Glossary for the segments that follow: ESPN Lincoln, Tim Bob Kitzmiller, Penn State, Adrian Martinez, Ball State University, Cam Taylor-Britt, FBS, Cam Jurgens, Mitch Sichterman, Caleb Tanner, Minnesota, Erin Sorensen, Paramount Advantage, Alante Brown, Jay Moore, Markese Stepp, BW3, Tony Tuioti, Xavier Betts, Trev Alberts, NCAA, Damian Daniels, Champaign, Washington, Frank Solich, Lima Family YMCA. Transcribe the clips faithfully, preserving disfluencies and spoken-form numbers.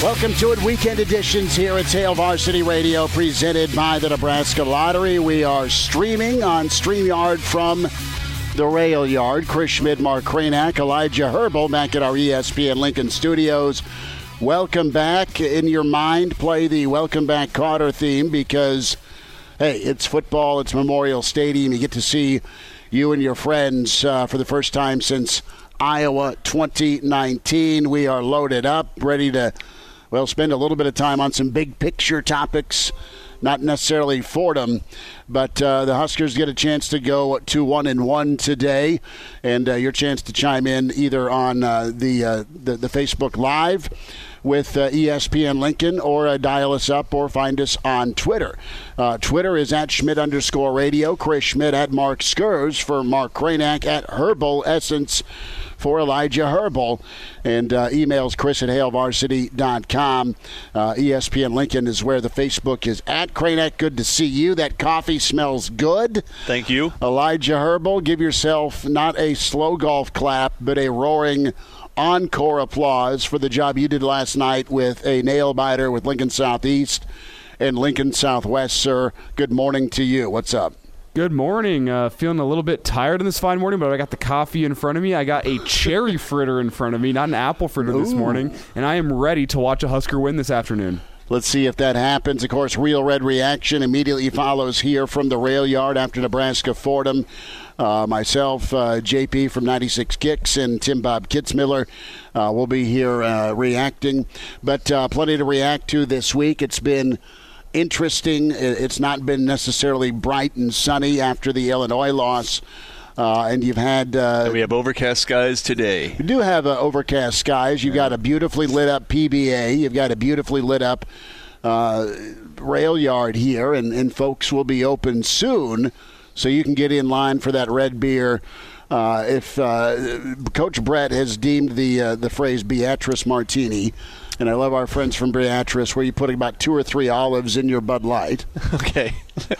Welcome to it, Weekend Editions here at Hail Varsity Radio, presented by the Nebraska Lottery. We are streaming on StreamYard from the Rail Yard. Chris Schmidt, Mark Kranach, Elijah Herbel back at our E S P N Lincoln studios. Welcome back. In your mind, play the Welcome Back Carter theme because, hey, it's football, it's Memorial Stadium. You get to see you and your friends uh, for the first time since Iowa twenty nineteen. We are loaded up, ready to... We'll spend a little bit of time on some big picture topics, not necessarily Fordham, but uh, the Huskers get a chance to go to one and one today, and uh, your chance to chime in either on uh, the, uh, the the Facebook Live with uh, E S P N Lincoln, or uh, dial us up, or find us on Twitter. Uh, Twitter is at Schmidt underscore radio, Chris Schmidt at Mark Skurs for Mark Kranach at Herbel Essence. For Elijah Herbel, and uh, emails Chris at Hail Varsity dot com. Uh, E S P N Lincoln is where the Facebook is at. Kranach, good to see you. That coffee smells good. Thank you. Elijah Herbel, give yourself not a slow golf clap, but a roaring encore applause for the job you did last night with a nail-biter with Lincoln Southeast and Lincoln Southwest, sir. Good morning to you. What's up? Good morning. Uh, feeling a little bit tired in this fine morning, but I got the coffee in front of me. I got a cherry fritter in front of me, not an apple fritter Ooh. This morning, and I am ready to watch a Husker win this afternoon. Let's see if that happens. Of course, Real Red Reaction immediately follows here from the Rail Yard after Nebraska Fordham. Uh, myself, uh, J P from ninety-six Kicks, and Tim Bob Kitzmiller uh, will be here uh, reacting. But uh, plenty to react to this week. It's been interesting. It's not been necessarily bright and sunny after the Illinois loss, uh, and you've had uh, and we have overcast skies today. You do have uh, overcast skies. You've got a beautifully lit up P B A. You've got a beautifully lit up uh, Rail Yard here, and, and folks will be open soon, so you can get in line for that red beer. Uh, if uh, Coach Brett has deemed the uh, the phrase Beatrice Martini. And I love our friends from Beatrice, where you put about two or three olives in your Bud Light. Okay.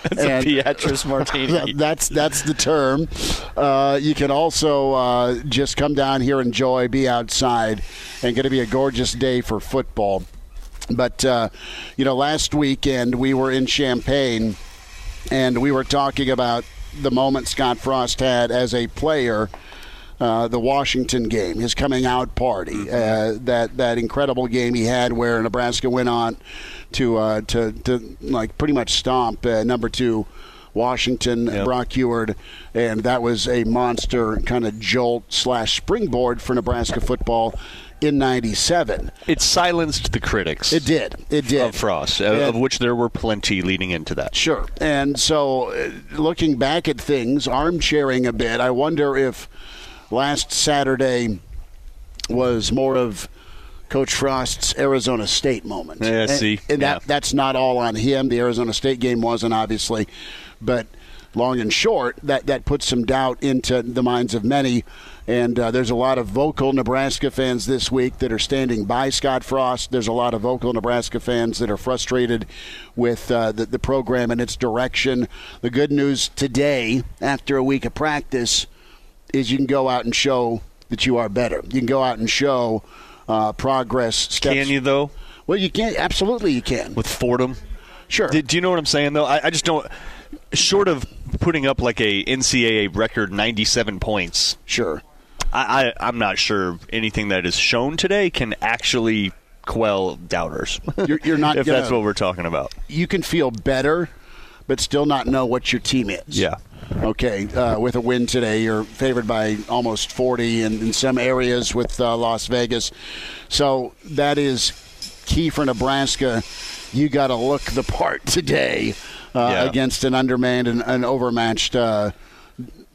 That's and a Beatrice Martini. That's that's the term. Uh, you can also uh, just come down here, enjoy, be outside, and going to be a gorgeous day for football. But, uh, you know, last weekend we were in Champaign, and we were talking about the moment Scott Frost had as a player. Uh, the Washington game, his coming out party, uh, that that incredible game he had where Nebraska went on to uh, to to like pretty much stomp uh, number two Washington, yep. Brock Huard, and that was a monster kind of jolt slash springboard for Nebraska football in ninety-seven. It silenced the critics. It did. It did. Of Frost, and, of which there were plenty leading into that. Sure. And so uh, looking back at things, armchairing a bit, I wonder if last Saturday was more of Coach Frost's Arizona State moment. Yeah, and, see. And that, yeah. That's not all on him. The Arizona State game wasn't, obviously. But long and short, that, that puts some doubt into the minds of many. And uh, there's a lot of vocal Nebraska fans this week that are standing by Scott Frost. There's a lot of vocal Nebraska fans that are frustrated with uh, the, the program and its direction. The good news today, after a week of practice, is you can go out and show that you are better. You can go out and show uh, progress steps. Can you, though? Well, you can. Absolutely you can. With Fordham? Sure. Do, do you know what I'm saying, though? I, I just don't – short of putting up like a N C double A record ninety-seven points. Sure. I, I, I'm not sure anything that is shown today can actually – quell doubters. You're, you're not if gonna, that's what we're talking about. You can feel better, but still not know what your team is. Yeah. Okay, uh, with a win today, you're favored by almost forty in, in some areas with uh, Las Vegas. So that is key for Nebraska. You got to look the part today uh, yeah. against an undermanned and an overmatched uh,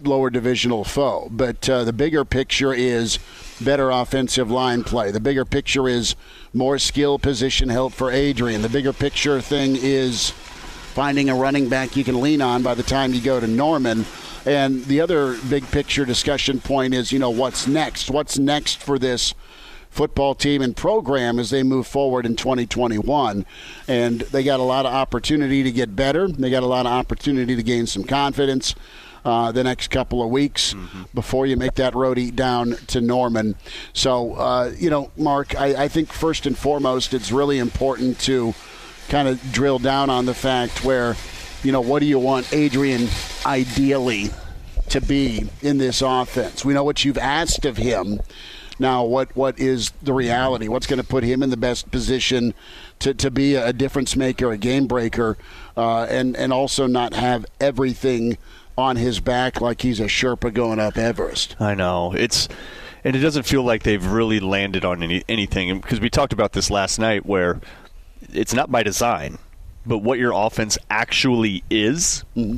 lower divisional foe. But uh, the bigger picture is better offensive line play. The bigger picture is more skill position help for Adrian. The bigger picture thing is finding a running back you can lean on by the time you go to Norman. And the other big picture discussion point is, you know, what's next? What's next for this football team and program as they move forward in twenty twenty-one? And they got a lot of opportunity to get better. They got a lot of opportunity to gain some confidence uh, the next couple of weeks mm-hmm. before you make that road eat down to Norman. So, uh, you know, Mark, I, I think first and foremost it's really important to kind of drill down on the fact where, you know, what do you want Adrian ideally to be in this offense? We know what you've asked of him. Now, what, what is the reality? What's going to put him in the best position to, to be a difference maker, a game breaker, uh, and, and also not have everything on his back like he's a Sherpa going up Everest? I know. It's and it doesn't feel like they've really landed on any, anything because we talked about this last night where – it's not by design, but what your offense actually is mm-hmm.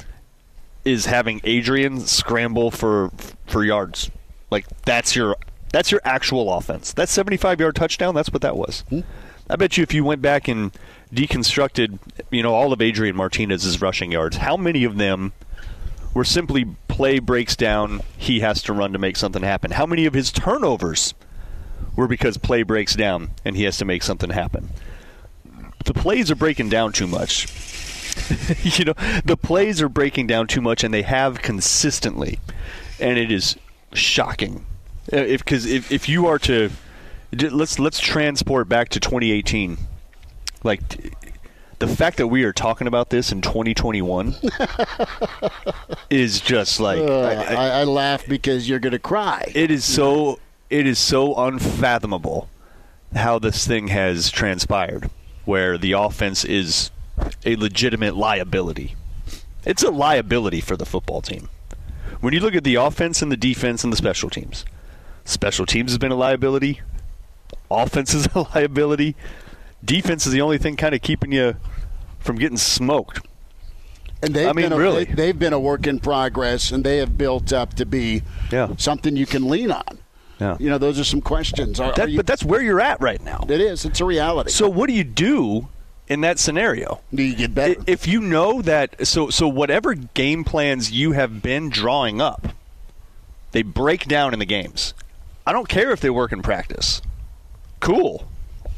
is having Adrian scramble for for yards. Like that's your that's your actual offense. That seventy-five yard touchdown, that's what that was. Mm-hmm. I bet you if you went back and deconstructed, you know, all of Adrian Martinez's rushing yards, how many of them were simply play breaks down, he has to run to make something happen? How many of his turnovers were because play breaks down and he has to make something happen? The plays are breaking down too much. you know, the plays are breaking down too much, and they have consistently. And it is shocking. If, 'cause if, if you are to – let's let's transport back to twenty eighteen. Like, the fact that we are talking about this in twenty twenty-one is just like uh, – I, I, I laugh because you're going to cry. It is so It is so unfathomable how this thing has transpired, where the offense is a legitimate liability. It's a liability for the football team. When you look at the offense and the defense and the special teams, special teams has been a liability. Offense is a liability. Defense is the only thing kind of keeping you from getting smoked. And they've I mean, been a, really. They've been a work in progress, and they have built up to be yeah. something you can lean on. Yeah. You know, those are some questions. Are, that, are you, but that's where you're at right now. It is. It's a reality. So what do you do in that scenario? Do you get better? If you know that so, – so whatever game plans you have been drawing up, they break down in the games. I don't care if they work in practice. Cool.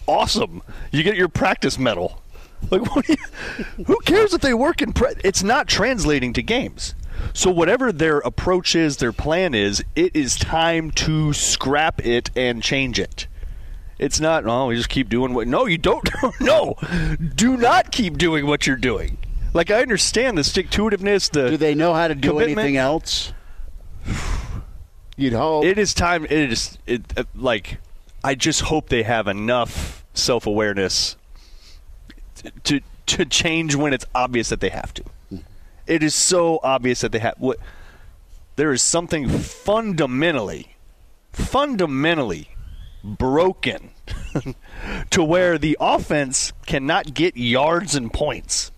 Awesome. You get your practice medal. Like, what do you, who cares if they work in pre- – it's not translating to games. So whatever their approach is, their plan is, it is time to scrap it and change it. It's not, oh, we just keep doing what – no, you don't – no, do not keep doing what you're doing. Like, I understand the stick-to-itiveness, the Do they know how to do commitment. Anything else? You'd hope. It is time – it is it, – like, I just hope they have enough self-awareness to, to, to change when it's obvious that they have to. It is so obvious that they have what there is something fundamentally, fundamentally broken to where the offense cannot get yards and points.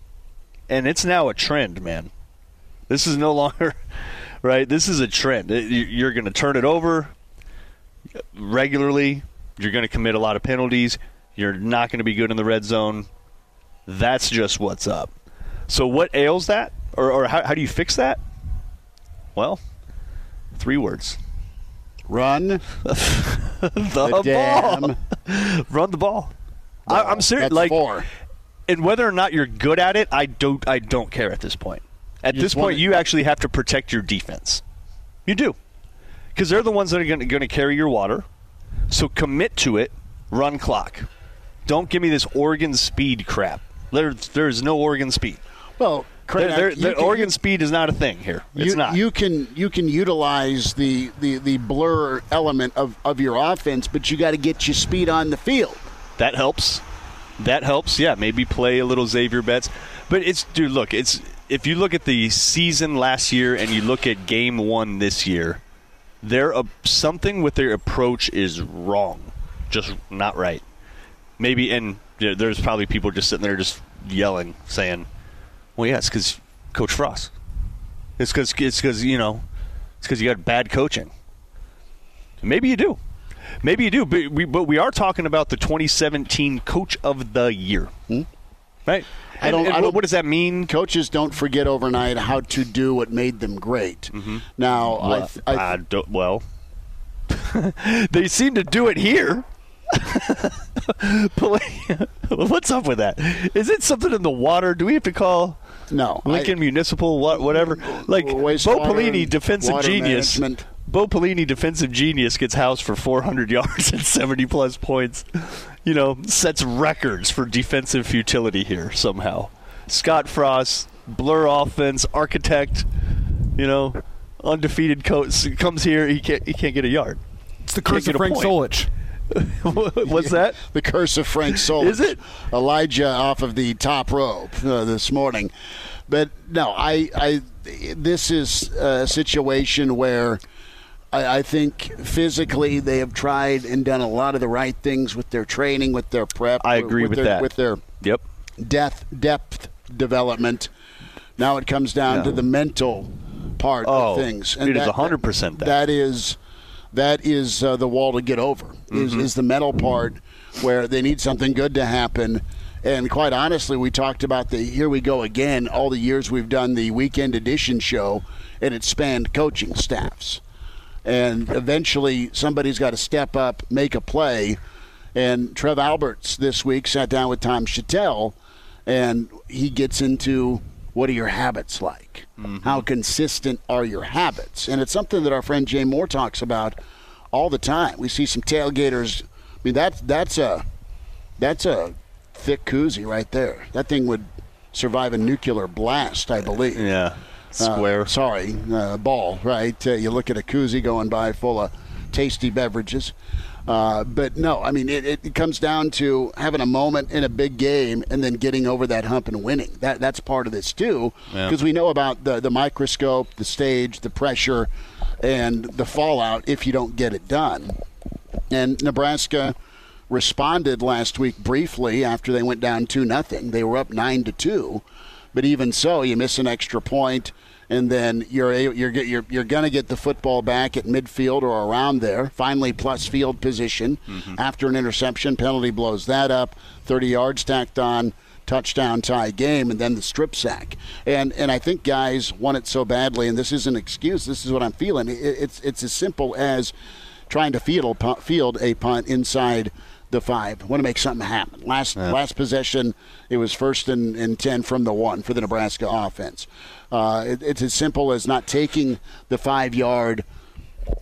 And it's now a trend, man. This is no longer, right? This is a trend. You're going to turn it over regularly. You're going to commit a lot of penalties. You're not going to be good in the red zone. That's just what's up. So what ails that? Or, or how, how do you fix that? Well, three words. Run the, the ball. Damn. Run the ball. Well, I, I'm serious. Like, four. And whether or not you're good at it, I don't I don't care at this point. At you this point, you actually have to protect your defense. You do. Because they're the ones that are going to carry your water. So commit to it. Run clock. Don't give me this Oregon speed crap. There, there is no Oregon speed. Well, There, there, the can, Oregon speed is not a thing here. It's you, not. You can you can utilize the, the, the blur element of, of your offense, but you got to get your speed on the field. That helps. That helps. Yeah, maybe play a little Xavier Betts. But it's, dude, look, it's if you look at the season last year and you look at game one this year, their uh, something with their approach is wrong, just not right. Maybe, and you know, there's probably people just sitting there just yelling, saying, well, yeah, it's because Coach Frost. It's because, it's because you know, it's because you got bad coaching. Maybe you do. Maybe you do, but we, but we are talking about the twenty seventeen Coach of the Year, hmm? Right? And, I don't, and I don't, what does that mean? Coaches don't forget overnight how to do what made them great. Mm-hmm. Now, well, I, th- I, th- I don't, well, they seem to do it here. What's up with that? Is it something in the water? Do we have to call no Lincoln I, Municipal? What, whatever. Like Bo Pelini, defensive genius. Management. Bo Pelini, defensive genius, gets housed for four hundred yards and seventy plus points. You know, sets records for defensive futility here somehow. Scott Frost, blur offense, architect. You know, undefeated coach comes here. He can't. He can't get a yard. It's the curse of Frank Solich. What's that? The curse of Frank Solich. Is it? Elijah off of the top rope uh, this morning. But no, I, I this is a situation where I, I think physically they have tried and done a lot of the right things with their training, with their prep. I agree with, with their, that. With their yep. depth, depth development. Now it comes down no. to the mental part oh, of things. And it that, is one hundred percent that. That is... That is uh, the wall to get over, is, mm-hmm. is the mental part where they need something good to happen. And quite honestly, we talked about the here we go again, all the years we've done the weekend edition show, and it spanned coaching staffs. And eventually somebody's got to step up, make a play. And Trev Alberts this week sat down with Tom Chattel, and he gets into what are your habits like? Mm-hmm. How consistent are your habits? And it's something that our friend Jay Moore talks about all the time. We see some tailgaters. I mean, that's that's a that's a thick koozie right there. That thing would survive a nuclear blast, I believe. Yeah, square. Uh, sorry, uh, ball. Right? Uh, you look at a koozie going by full of tasty beverages. Uh, but no, I mean, it, it comes down to having a moment in a big game and then getting over that hump and winning. That That's part of this, too, because yeah. we know about the, the microscope, the stage, the pressure, and the fallout if you don't get it done. And Nebraska responded last week briefly after they went down two nothing. They were up nine to two. But even so, you miss an extra point, and then you're you're you're you're going to get the football back at midfield or around there. Finally, plus field position mm-hmm. after an interception. Penalty blows that up. thirty yards tacked on. Touchdown tie game, and then the strip sack. And and I think guys want it so badly, and this isn't an excuse. This is what I'm feeling. It, it's it's as simple as trying to field field a punt inside the five. I want to make something happen. Last yeah. last possession, it was first and, and ten from the one for the Nebraska offense. Uh, it, it's as simple as not taking the five-yard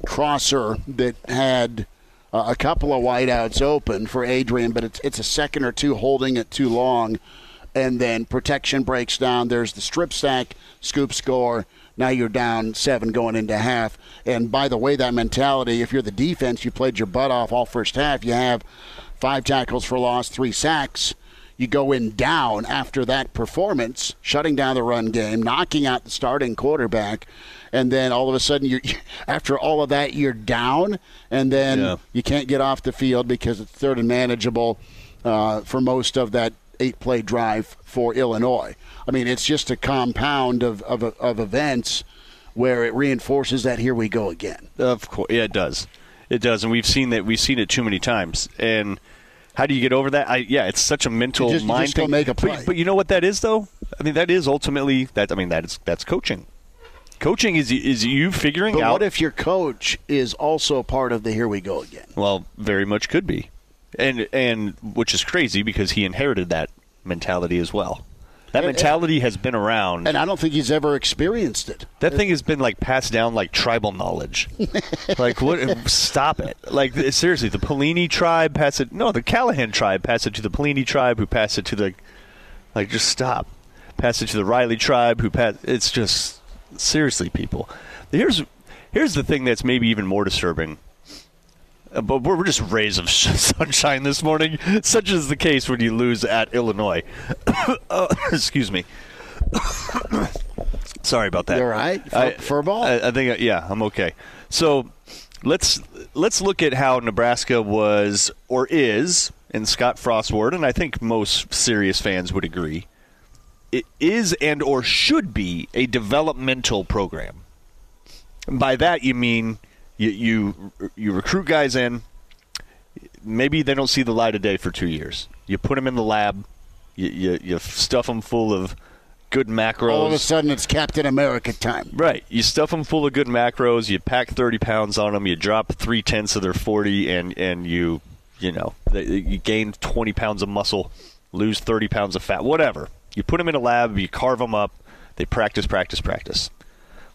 crosser that had uh, a couple of wideouts open for Adrian, but it's, it's a second or two holding it too long, and then protection breaks down. There's the strip sack, scoop score. Now you're down seven going into half. And by the way, that mentality, if you're the defense, you played your butt off all first half. You have five tackles for loss, three sacks. You go in down after that performance, shutting down the run game, knocking out the starting quarterback, and then all of a sudden, you're, after all of that, you're down, and then yeah. you can't get off the field because it's third and manageable uh, for most of that eight-play drive for Illinois. I mean, it's just a compound of, of, of events where it reinforces that here we go again. Of course. Yeah, it does. It does, and we've seen that. We've seen it too many times, and – how do you get over that? I, yeah, it's such a mental you just, mind you just thing. Go make a play. But, but you know what that is, though? I mean, that is ultimately that. I mean, that is that's coaching. Coaching is is you figuring but out. What if your coach is also part of the here we go again? Well, very much could be, and and which is crazy because he inherited that mentality as well. That and, mentality and, has been around, and I don't think he's ever experienced it. That thing has been like passed down like tribal knowledge. Like, what? Stop it! Like, seriously, the Pelini tribe passed it. No, the Callahan tribe passed it to the Pelini tribe, who passed it to the, like, just stop. Passed it to the Riley tribe, who passed. It's just seriously, people. Here's here's the thing that's maybe even more disturbing. But we're just rays of sunshine this morning, such is the case when you lose at Illinois. uh, excuse me. Sorry about that. You all right? For, I, for a ball? I, I think, yeah, I'm okay. So let's let's look at how Nebraska was or is, in Scott Frost's word, and I think most serious fans would agree, it is and or should be a developmental program. And by that you mean you, you you recruit guys in, maybe they don't see the light of day for two years. You put them in the lab, you you, you stuff them full of good macros. All of a sudden it's Captain America time. Right. You stuff them full of good macros, you pack thirty pounds on them, you drop three-tenths of their forty, and, and you, you know, you gain twenty pounds of muscle, lose thirty pounds of fat, whatever. You put them in a lab, you carve them up, they practice, practice, practice.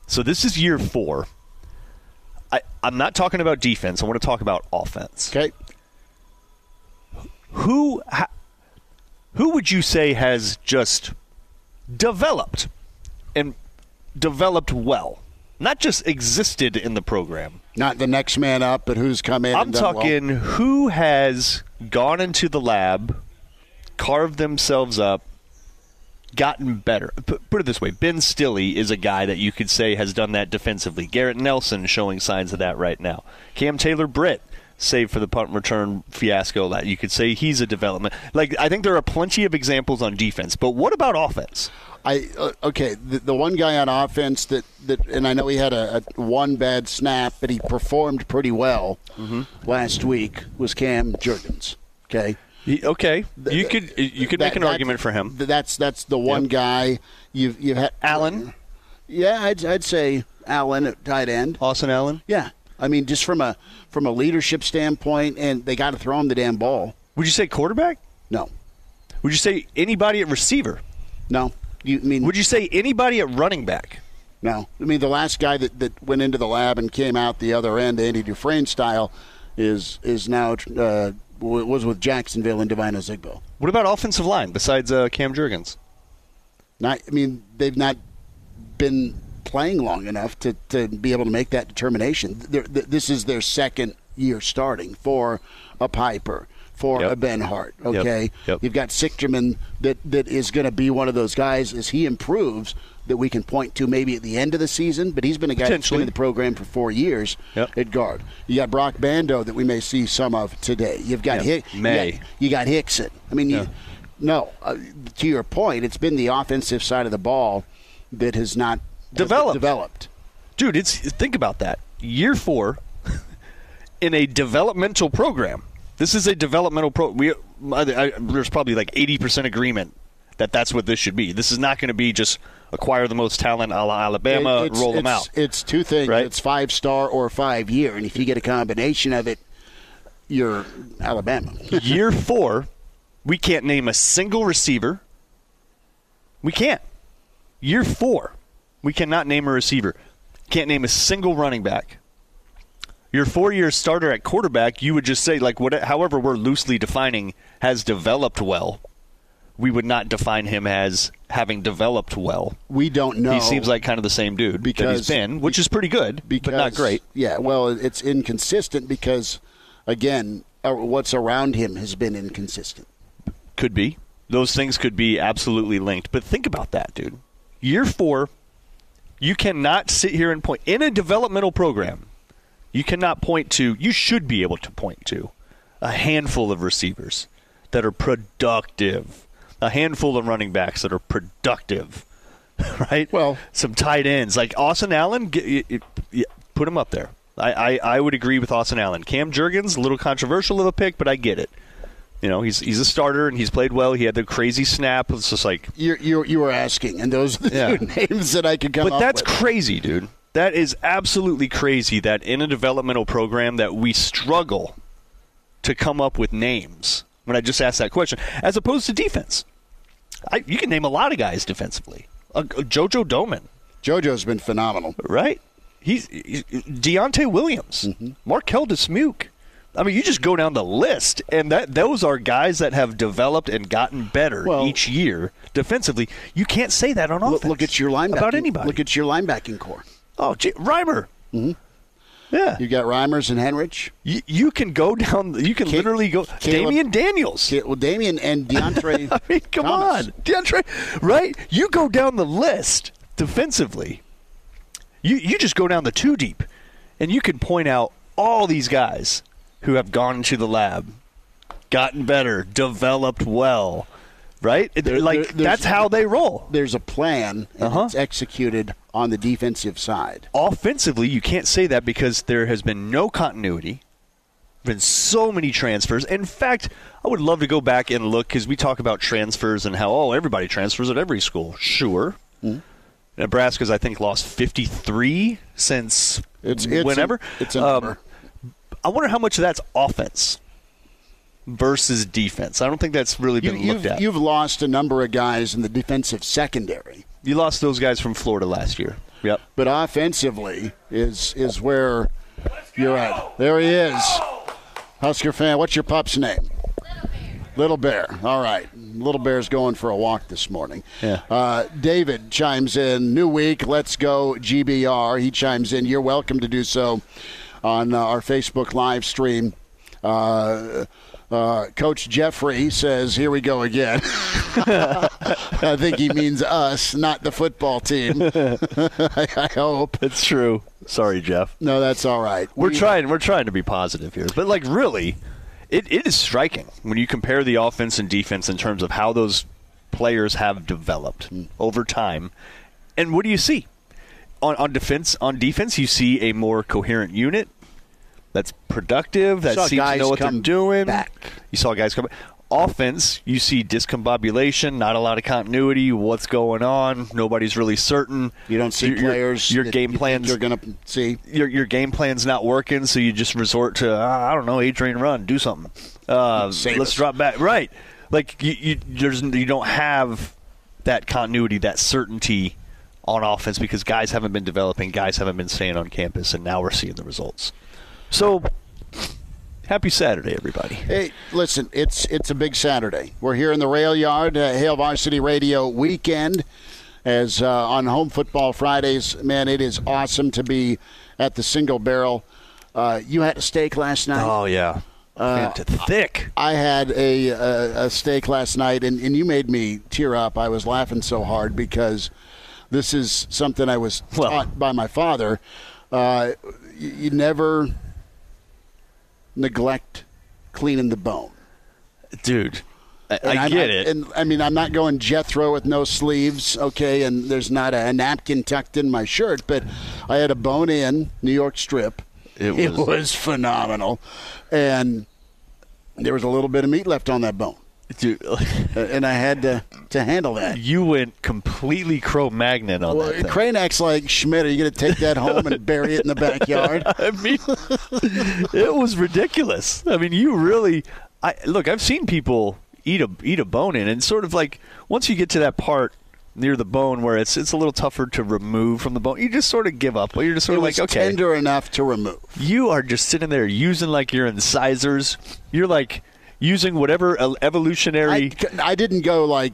So this is year four. I, I'm not talking about defense. I want to talk about offense. Okay. Who, who would you say has just developed, and developed well, not just existed in the program? Not the next man up, but who's come in I'm and done talking well. Who has gone into the lab, carved themselves up, gotten better. Put it this way, Ben Stille is a guy that you could say has done that defensively. Garrett Nelson showing signs of that right now. Cam Taylor-Britt, save for the punt return fiasco, that you could say he's a development. Like, I think there are plenty of examples on defense, but what about offense? I uh, okay, the, the one guy on offense that, that and I know he had a, a one bad snap, but he performed pretty well mm-hmm. last week was Cam Jurgens. Okay. Okay, you could you could that, make an argument for him. That's that's the one yep. guy you've you've had. Allen, yeah, I'd I'd say Allen at tight end. Austin Allen, yeah. I mean, just from a from a leadership standpoint, and they got to throw him the damn ball. Would you say quarterback? No. Would you say anybody at receiver? No. You I mean? Would you say anybody at running back? No. I mean, the last guy that, that went into the lab and came out the other end, Andy Dufresne style, is is now. Uh, was with Jacksonville and Divino Zigbo. What about offensive line besides uh, Cam Jurgens? Not, I mean, they've not been playing long enough to, to be able to make that determination. They're, this is their second year starting for a Piper, for yep. a Ben Hart, okay? Yep. Yep. You've got Sichterman that, that is going to be one of those guys as he improves that we can point to maybe at the end of the season, but he's been a guy that's been in the program for four years yep. at guard. You got Brock Bando that we may see some of today. You've got yep. Hick- May. You got, you got Hickson. I mean, yeah. you, no, uh, to your point, it's been the offensive side of the ball that has not developed. developed. Dude, it's think about that. Year four in a developmental program. This is a developmental pro. We I, I, there's probably like eighty percent agreement that that's what this should be. This is not going to be just acquire the most talent a la Alabama, it's, roll it's, them out. It's two things. Right? It's five-star or five-year, and if you get a combination of it, you're Alabama. Year four, we can't name a single receiver. We can't. Year four, we cannot name a receiver. Can't name a single running back. Your four-year starter at quarterback, you would just say, like, what, however we're loosely defining, has developed well. We would not define him as having developed well. We don't know. He seems like kind of the same dude because that he's been, which is pretty good, because, but not great. Yeah, well, it's inconsistent because, again, what's around him has been inconsistent. Could be. Those things could be absolutely linked. But think about that, dude. Year four, you cannot sit here and point. In a developmental program, you cannot point to, you should be able to point to, a handful of receivers that are productive, a handful of running backs that are productive, right? Well, some tight ends. Like Austin Allen, get, get, get, put him up there. I, I, I would agree with Austin Allen. Cam Jurgens, a little controversial of a pick, but I get it. You know, he's he's a starter, and he's played well. He had the crazy snap. It's just like. You you you were asking, and those are the yeah. two names that I could come but up with. But that's crazy, dude. That is absolutely crazy that in a developmental program that we struggle to come up with names when I just asked that question, as opposed to defense. I, you can name a lot of guys defensively. Uh, JoJo Doman. JoJo's been phenomenal. Right? He's, he's Deontay Williams. Mm-hmm. Markel Dismuke. I mean, you just go down the list, and that those are guys that have developed and gotten better well, each year defensively. You can't say that on offense. Look, look at your linebacking. About anybody. Look at your linebacking corps. Oh, gee, Reimer. Mm-hmm. Yeah. You've got Reimers and Henrich. You, you can go down. You can K- literally go. Caleb, Damian Daniels. K- well, Damian and DeAndre I mean, come Thomas. on. DeAndre, right? You go down the list defensively. You you just go down the two deep, and you can point out all these guys who have gone to the lab, gotten better, developed well, right? There, like there, that's how they roll. There's a plan, and uh-huh. it's executed on the defensive side. Offensively, you can't say that because there has been no continuity. Been so many transfers. In fact, I would love to go back and look because we talk about transfers and how oh everybody transfers at every school. Sure. Mm-hmm. Nebraska's, I think, lost fifty-three since it's, it's whenever. A, it's a number. Um, I wonder how much of that's offense versus defense. I don't think that's really been you, looked at. You've lost a number of guys in the defensive secondary. You lost those guys from Florida last year. Yep. But offensively is is where you're at. There he is. Husker fan, what's your pup's name? Little Bear. Little Bear. All right. Little Bear's going for a walk this morning. Yeah. Uh, David chimes in, new week, let's go G B R. He chimes in, you're welcome to do so on uh, our Facebook live stream. Uh, uh, Coach Jeffrey says, here we go again. I think he means us, not the football team. I, I hope. It's true. Sorry, Jeff. No, that's all right. We're we, trying We're trying to be positive here. But, like, really, it, it is striking when you compare the offense and defense in terms of how those players have developed over time. And what do you see? On, on defense, on defense, you see a more coherent unit that's productive, that seems to know what they're doing. Back. You saw guys come back. Offense, you see discombobulation, not a lot of continuity, what's going on, nobody's really certain. You don't see your, players. Your, your game plans. You're going to see. Your, your game plan's not working, so you just resort to, uh, I don't know, Adrian, run, do something. Uh, let's us. drop back. Right. Like, you, you, there's, you don't have that continuity, that certainty on offense because guys haven't been developing, guys haven't been staying on campus, and now we're seeing the results. So, happy Saturday, everybody. Hey, listen, it's it's a big Saturday. We're here in the Rail Yard, uh, Hail Varsity Radio weekend, as uh, on Home Football Fridays. Man, it is awesome to be at the Single Barrel. Uh, you had a steak last night? Oh, yeah. Uh, thick. I had a, a, a steak last night, and, and you made me tear up. I was laughing so hard because this is something I was taught well, by my father. Uh, you, you never neglect cleaning the bone. Dude, I, I get not, it. And I mean, I'm not going Jethro with no sleeves, okay, and there's not a, a napkin tucked in my shirt, but I had a bone-in New York strip. It was, it was phenomenal. And there was a little bit of meat left on that bone. Dude. And I had to, to handle that. You went completely Cro-Magnon on well, that. Kranach's like, Schmidt, are you going to take that home and bury it in the backyard? I mean, it was ridiculous. I mean, you really – I look, I've seen people eat a eat a bone in, and sort of like once you get to that part near the bone where it's it's a little tougher to remove from the bone, you just sort of give up. You're just sort of like, okay. It was tender enough to remove. You are just sitting there using like your incisors. You're like – using whatever evolutionary... I, I didn't go, like,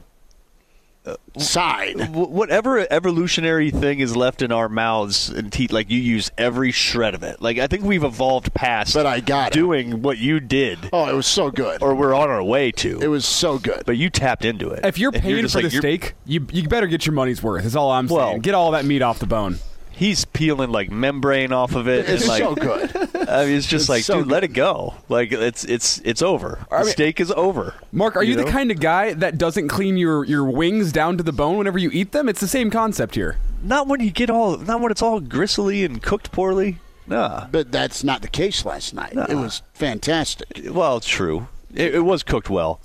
side. Whatever evolutionary thing is left in our mouths and teeth, like, you use every shred of it. Like, I think we've evolved past but I got doing it. What you did. Oh, it was so good. Or we're on our way to. It was so good. But you tapped into it. If you're paying you're for like, the steak, you you better get your money's worth, is all I'm saying. Well, get all that meat off the bone. He's peeling, like, membrane off of it. It's and, like, so good. I mean, it's just it's like, so dude, good. Let it go. Like, it's it's it's over. The I mean, steak is over. Mark, are you, you know? the kind of guy that doesn't clean your, your wings down to the bone whenever you eat them? It's the same concept here. Not when you get all – not when it's all gristly and cooked poorly. Nah. But that's not the case last night. Nah. It was fantastic. Well, true. It, it was cooked well.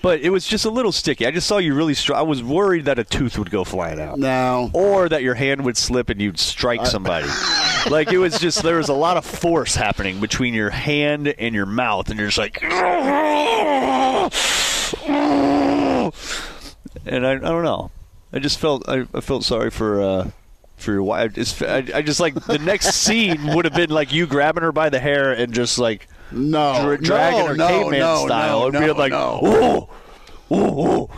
But it was just a little sticky. I just saw you really str- – I was worried that a tooth would go flying out. No. Or that your hand would slip and you'd strike somebody. I- like, it was just – there was a lot of force happening between your hand and your mouth. And you're just like – and I, I don't know. I just felt I, – I felt sorry for uh, – for your wife. It's, I, I just, like, the next scene would have been, like, you grabbing her by the hair and just, like – No, Dra- dragging no, her no, caveman no, style. It'd no, be like, no. ooh, ooh, ooh.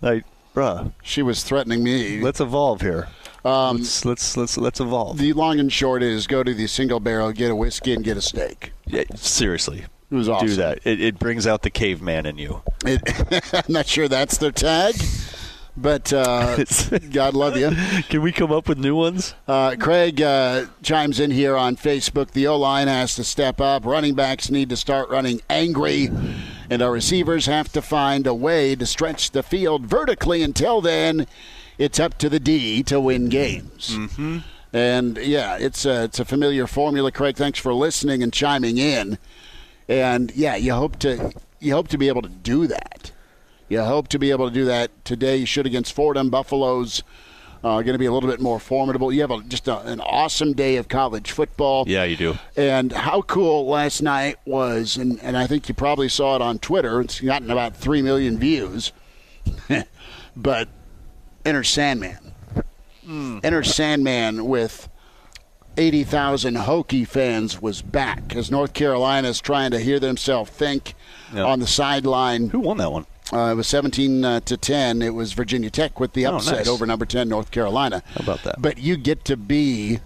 Like, bruh. She was threatening me. Let's evolve here. Um, let's, let's let's let's evolve. The long and short is go to the Single Barrel, get a whiskey, and get a steak. Yeah, seriously. It was awesome. Do that. It, it brings out the caveman in you. It, I'm not sure that's their tag, but uh, God love you. Can we come up with new ones? Uh, Craig uh, chimes in here on Facebook. The O-line has to step up. Running backs need to start running angry, and our receivers have to find a way to stretch the field vertically. Until then, it's up to the D to win games. Mm-hmm. And, yeah, it's a, it's a familiar formula. Craig, thanks for listening and chiming in. And yeah, you hope to you hope to be able to do that. You hope to be able to do that today. You should against Fordham. Buffalo's uh, going to be a little bit more formidable. You have a, just a, an awesome day of college football. Yeah, you do. And how cool last night was, and, and I think you probably saw it on Twitter. It's gotten about three million views. But Enter Sandman, mm. Enter Sandman with eighty thousand Hokie fans was back as North Carolina is trying to hear themselves think yep. on the sideline. Who won that one? Uh, it was seventeen to ten. It was Virginia Tech with the upset oh, nice. over number ten North Carolina. How about that? But you get to be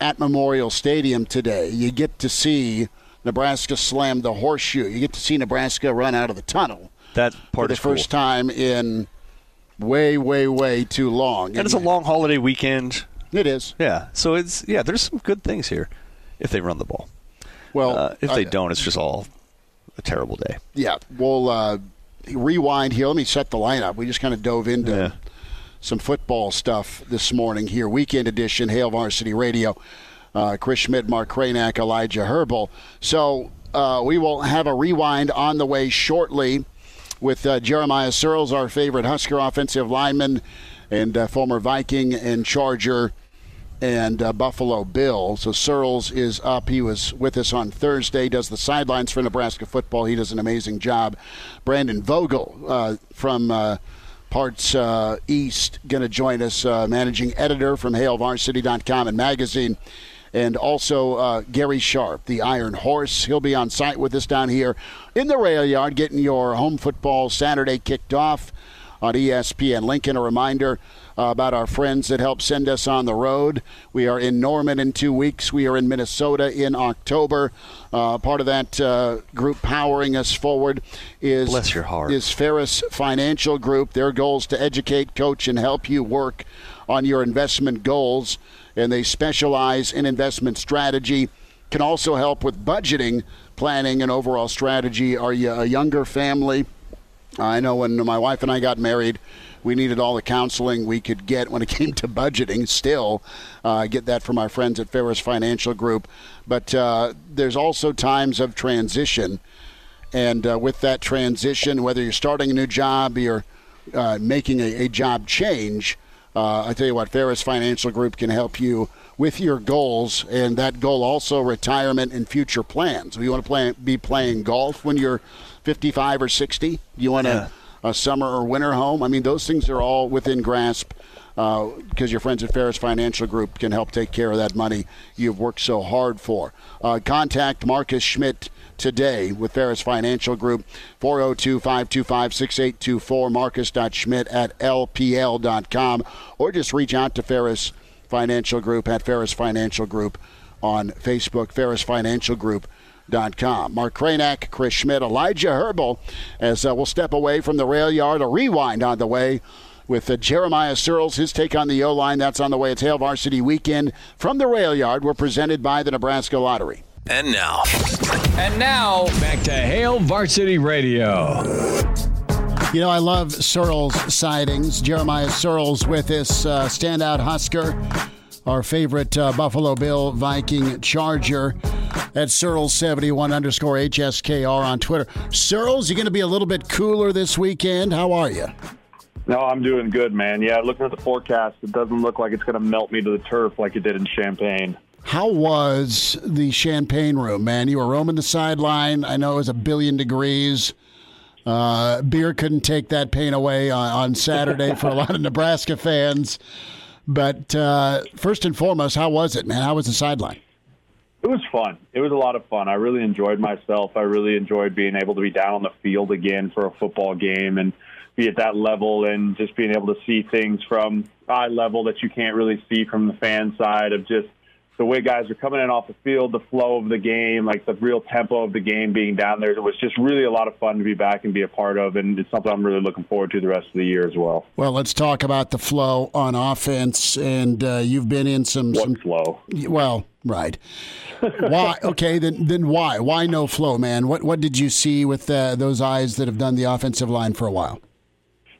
at Memorial Stadium today. You get to see Nebraska slam the horseshoe. You get to see Nebraska run out of the tunnel. That part for is the cool. first time in way, way, way too long. And, and it's a long holiday weekend. It is. Yeah. So it's, yeah, there's some good things here if they run the ball. Well, uh, if they I, don't, it's just all a terrible day. Yeah. We'll uh, rewind here. Let me set the lineup. We just kind of dove into yeah. some football stuff this morning here. Weekend edition, Hail Varsity Radio. Uh, Chris Schmidt, Mark Kranach, Elijah Herbel. So uh, we will have a rewind on the way shortly with uh, Jeremiah Sirles, our favorite Husker offensive lineman, and uh, former Viking and Charger and uh, Buffalo Bill. So Sirles is up. He was with us on Thursday, does the sidelines for Nebraska football. He does an amazing job. Brandon Vogel uh, from uh, Parts uh, East going to join us, uh, managing editor from Hail Varsity dot com and magazine. And also uh, Gary Sharp, the Iron Horse. He'll be on site with us down here in the Rail Yard getting your home football Saturday kicked off on E S P N Lincoln. A reminder uh, about our friends that help send us on the road. We are in Norman in two weeks. We are in Minnesota in October. Uh, part of that uh, group powering us forward is, Bless your heart. is Ferris Financial Group. Their goal is to educate, coach, and help you work on your investment goals. And they specialize in investment strategy. Can also help with budgeting, planning, and overall strategy. Are you a younger family? I know when my wife and I got married, we needed all the counseling we could get when it came to budgeting. Still, uh, get that from our friends at Ferris Financial Group. But uh, there's also times of transition. And uh, with that transition, whether you're starting a new job, you're uh, making a, a job change, uh, I tell you what, Ferris Financial Group can help you with your goals, and that goal also retirement and future plans. You want to play, be playing golf when you're fifty-five or sixty? You want yeah. a, a summer or winter home? I mean, those things are all within grasp because uh, your friends at Ferris Financial Group can help take care of that money you've worked so hard for. Uh, contact Marcus Schmidt today with Ferris Financial Group, four oh two, five two five, six eight two four, marcus dot schmidt at l p l dot com, or just reach out to Ferris Financial Group at Ferris Financial Group on Facebook, ferris financial group dot com. Mark Kranach, Chris Schmidt, Elijah Herbel, as uh, we'll step away from the Rail Yard, a rewind on the way with uh, Jeremiah Sirles, his take on the O-line. That's on the way. It's Hail Varsity Weekend from the Rail Yard. We're presented by the Nebraska Lottery. And now. And now, back to Hail Varsity Radio. You know, I love Sirles sightings. Jeremiah Sirles with this uh, standout Husker, our favorite uh, Buffalo Bill Viking Charger, at Sirles seventy-one underscore H S K R on Twitter. Sirles, you're going to be a little bit cooler this weekend. How are you? No, I'm doing good, man. Yeah, looking at the forecast, it doesn't look like it's going to melt me to the turf like it did in Champaign. How was the Champagne room, man? You were roaming the sideline. I know it was a billion degrees. Uh, beer couldn't take that pain away on, on Saturday for a lot of Nebraska fans. But uh, first and foremost, how was it, man? How was the sideline? It was fun. It was a lot of fun. I really enjoyed myself. I really enjoyed being able to be down on the field again for a football game and be at that level and just being able to see things from eye level that you can't really see from the fan side, of just the way guys are coming in off the field, the flow of the game, like the real tempo of the game being down there. It was just really a lot of fun to be back and be a part of, and it's something I'm really looking forward to the rest of the year as well. Well, let's talk about the flow on offense, and uh, you've been in some... What some, flow? Well, right. Why? Okay, then then why? Why no flow, man? What, what did you see with uh, those eyes that have done the offensive line for a while?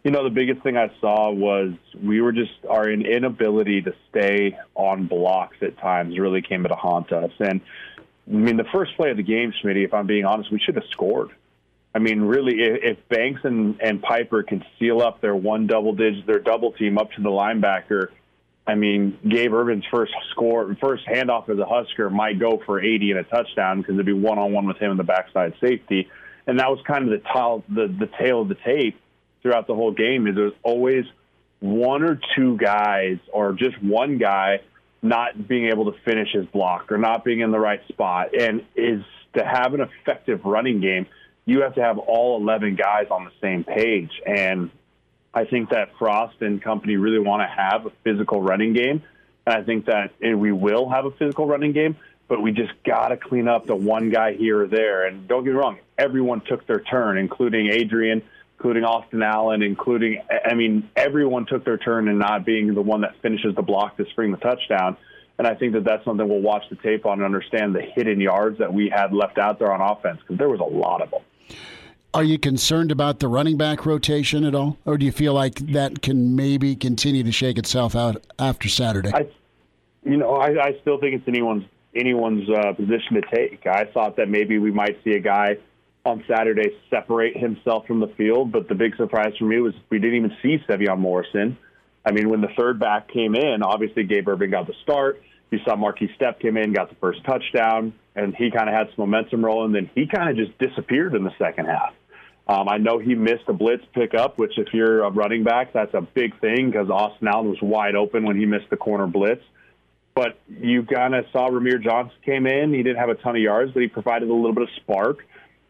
You know, the biggest thing I saw was we were just, our inability to stay on blocks at times really came to haunt us. And, I mean, the first play of the game, Schmitty, if I'm being honest, we should have scored. I mean, really, if Banks and, and Piper can seal up their one double digit, their double team up to the linebacker, I mean, Gabe Ervin's first score, first handoff as a Husker might go for eighty and a touchdown because it'd be one-on-one with him in the backside safety. And that was kind of the, tile, the, the tail of the tape throughout the whole game, is there's always one or two guys or just one guy not being able to finish his block or not being in the right spot. And is to have an effective running game, you have to have all eleven guys on the same page. And I think that Frost and company really want to have a physical running game. And I think that we will have a physical running game, but we just got to clean up the one guy here or there. And don't get me wrong, everyone took their turn, including Adrian, including Austin Allen, including, I mean, everyone took their turn in not being the one that finishes the block to spring the touchdown. And I think that that's something we'll watch the tape on and understand the hidden yards that we had left out there on offense, because there was a lot of them. Are you concerned about the running back rotation at all? Or do you feel like that can maybe continue to shake itself out after Saturday? I, you know, I, I still think it's anyone's, anyone's uh, position to take. I thought that maybe we might see a guy on Saturday separate himself from the field, but the big surprise for me was we didn't even see Sevion Morrison. I mean, when the third back came in, obviously Gabe Ervin got the start. You saw Markese Stepp came in, got the first touchdown, and he kind of had some momentum rolling. Then he kind of just disappeared in the second half. Um, I know he missed a blitz pickup, which if you're a running back, that's a big thing, because Austin Allen was wide open when he missed the corner blitz. But you kind of saw Ramir Johnson came in. He didn't have a ton of yards, but he provided a little bit of spark.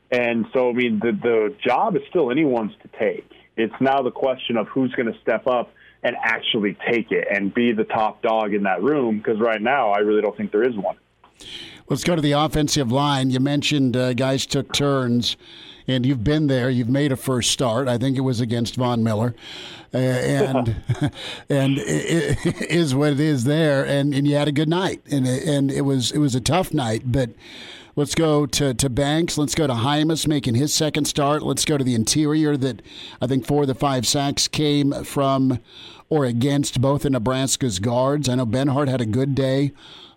And so, I mean, the, the job is still anyone's to take. It's now the question of who's going to step up and actually take it and be the top dog in that room, because right now I really don't think there is one. Let's go to the offensive line. You mentioned uh, guys took turns, and you've been there. You've made a first start. I think it was against Von Miller. Uh, and and it, it is what it is there, and, and you had a good night. And, and it was it was a tough night, but... Let's go to, to Banks. Let's go to Hymas making his second start. Let's go to the interior that I think four of the five sacks came from or against both of Nebraska's guards. I know Benhart had a good day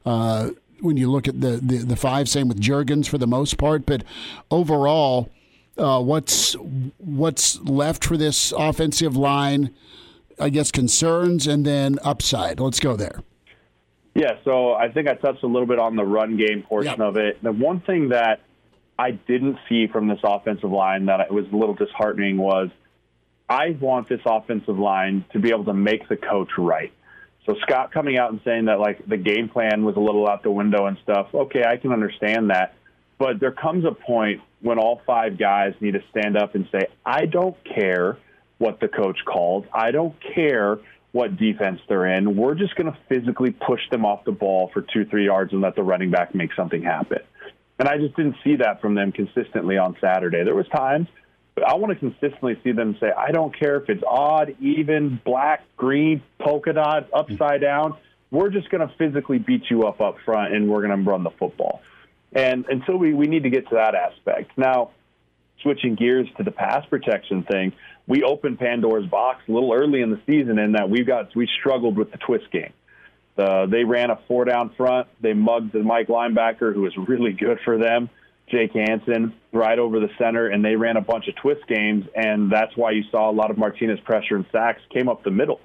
uh, when you look at the, the, the five, same with Jurgens for the most part. But overall, uh, what's what's left for this offensive line, I guess, concerns and then upside. Let's go there. Yeah, so I think I touched a little bit on the run game portion yep. of it. The one thing that I didn't see from this offensive line that was a little disheartening was I want this offensive line to be able to make the coach right. So Scott coming out and saying that, like, the game plan was a little out the window and stuff, okay, I can understand that. But there comes a point when all five guys need to stand up and say, I don't care what the coach called. I don't care what defense they're in. We're just going to physically push them off the ball for two, three yards and let the running back make something happen. And I just didn't see that from them consistently on Saturday. There was times, but I want to consistently see them say, I don't care if it's odd, even, black, green, polka dot, upside down. We're just going to physically beat you up up front, and we're going to run the football. And, and so we, we need to get to that aspect. Now, switching gears to the pass protection thing, we opened Pandora's box a little early in the season in that we got we struggled with the twist game. Uh, they ran a four-down front. They mugged the Mike linebacker, who was really good for them, Jake Hansen, right over the center, and they ran a bunch of twist games, and that's why you saw a lot of Martinez pressure and sacks came up the middle,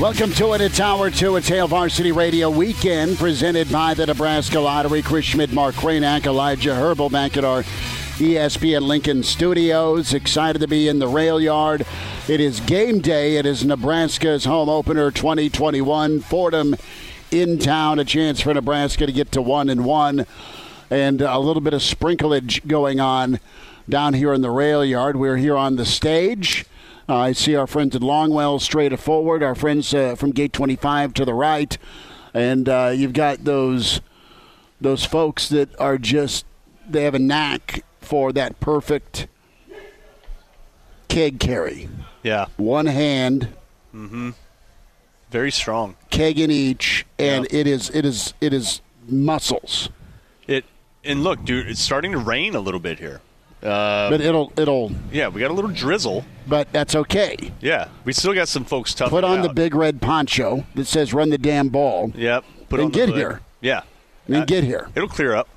Welcome to it. It's Hour two. It's Hail Varsity Radio Weekend, presented by the Nebraska Lottery. Chris Schmidt, Mark Kranach, Elijah Herbel back at our E S P N Lincoln studios. Excited to be in the Rail Yard. It is game day. It is Nebraska's home opener twenty twenty-one. Fordham in town. A chance for Nebraska to get to one and one. And a little bit of sprinklage going on down here in the Rail Yard. We're here on the stage. Uh, I see our friends at Longwell straight forward, our friends uh, from Gate twenty-five to the right. And uh, you've got those those folks that are just, they have a knack for that perfect keg carry. Yeah. One hand. Mm-hmm. Very strong. Keg in each. And yeah. it is it is it is muscles. It and look, dude, it's starting to rain a little bit here. Uh, but it'll it'll yeah, we got a little drizzle. But that's okay. Yeah, we still got some folks tough. Put on out. The big red poncho that says "Run the damn ball." Yep. Put and on get the here. Yeah. And uh, get here. It'll clear up.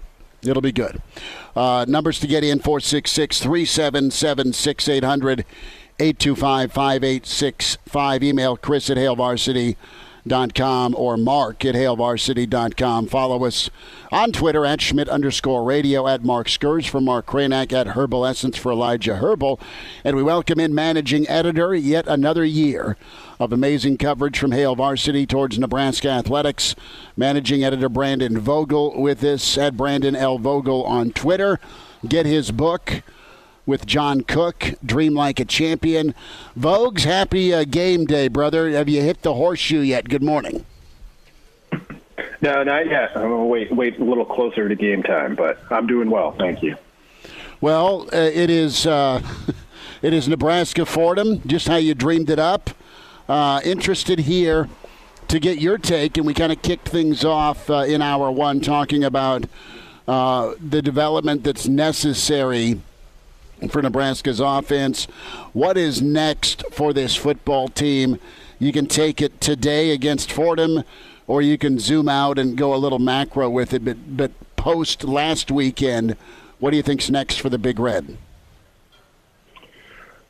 It'll be good. Uh, numbers to get in: four six six three seven seven six eight hundred eight two five five eight six five. Email Chris at HailVarsity. Dot com or Mark at HailVarsity dot com. Follow us on Twitter at Schmidt underscore radio, at Mark Scourge for Mark Kranach, at Herbal Essence for Elijah Herbel. And we welcome in managing editor, yet another year of amazing coverage from Hail Varsity towards Nebraska athletics. Managing editor Brandon Vogel with us at Brandon L. Vogel on Twitter. Get his book with John Cook, Dream Like a Champion. Vogues, happy uh, game day, brother. Have you hit the horseshoe yet? Good morning. No, not yet. I'm going to wait, wait a little closer to game time, but I'm doing well. Thank you. Well, uh, it is uh, it is Nebraska Fordham, just how you dreamed it up. Uh, interested here to get your take, and we kind of kicked things off uh, in hour one talking about uh, the development that's necessary for Nebraska's offense. What is next for this football team? You can take it today against Fordham, or you can zoom out and go a little macro with it. But but host last weekend. What do you think's next for the Big Red?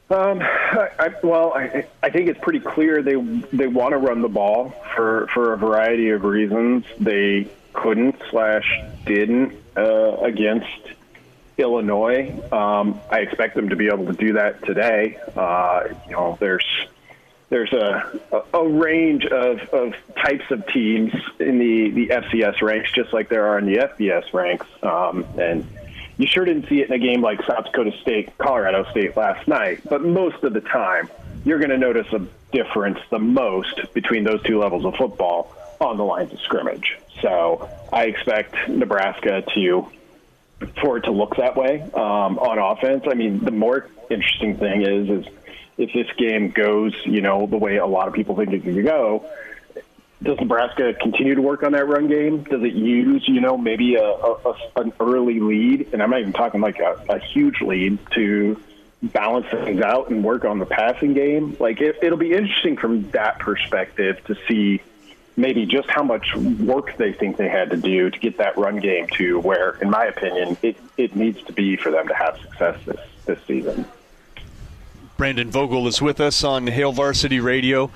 Um, I, I, well, I, I think it's pretty clear they they want to run the ball for, for a variety of reasons. They couldn't slash didn't uh, against Illinois. Um, I expect them to be able to do that today. Uh, you know, there's there's a a range of, of types of teams in the, the F C S ranks, just like there are in the F B S ranks, um, and. You sure didn't see it in a game like South Dakota State, Colorado State last night, but most of the time, you're going to notice a difference the most between those two levels of football on the lines of scrimmage. So I expect Nebraska to, for it to look that way um, on offense. I mean, the more interesting thing is, is if this game goes, you know, the way a lot of people think it can go, does Nebraska continue to work on that run game? Does it use, you know, maybe a, a, an early lead, and I'm not even talking like a, a huge lead, to balance things out and work on the passing game? Like, it, it'll be interesting from that perspective to see maybe just how much work they think they had to do to get that run game to where, in my opinion, it, it needs to be for them to have success this, this season. Brandon Vogel is with us on Hail Varsity Radio.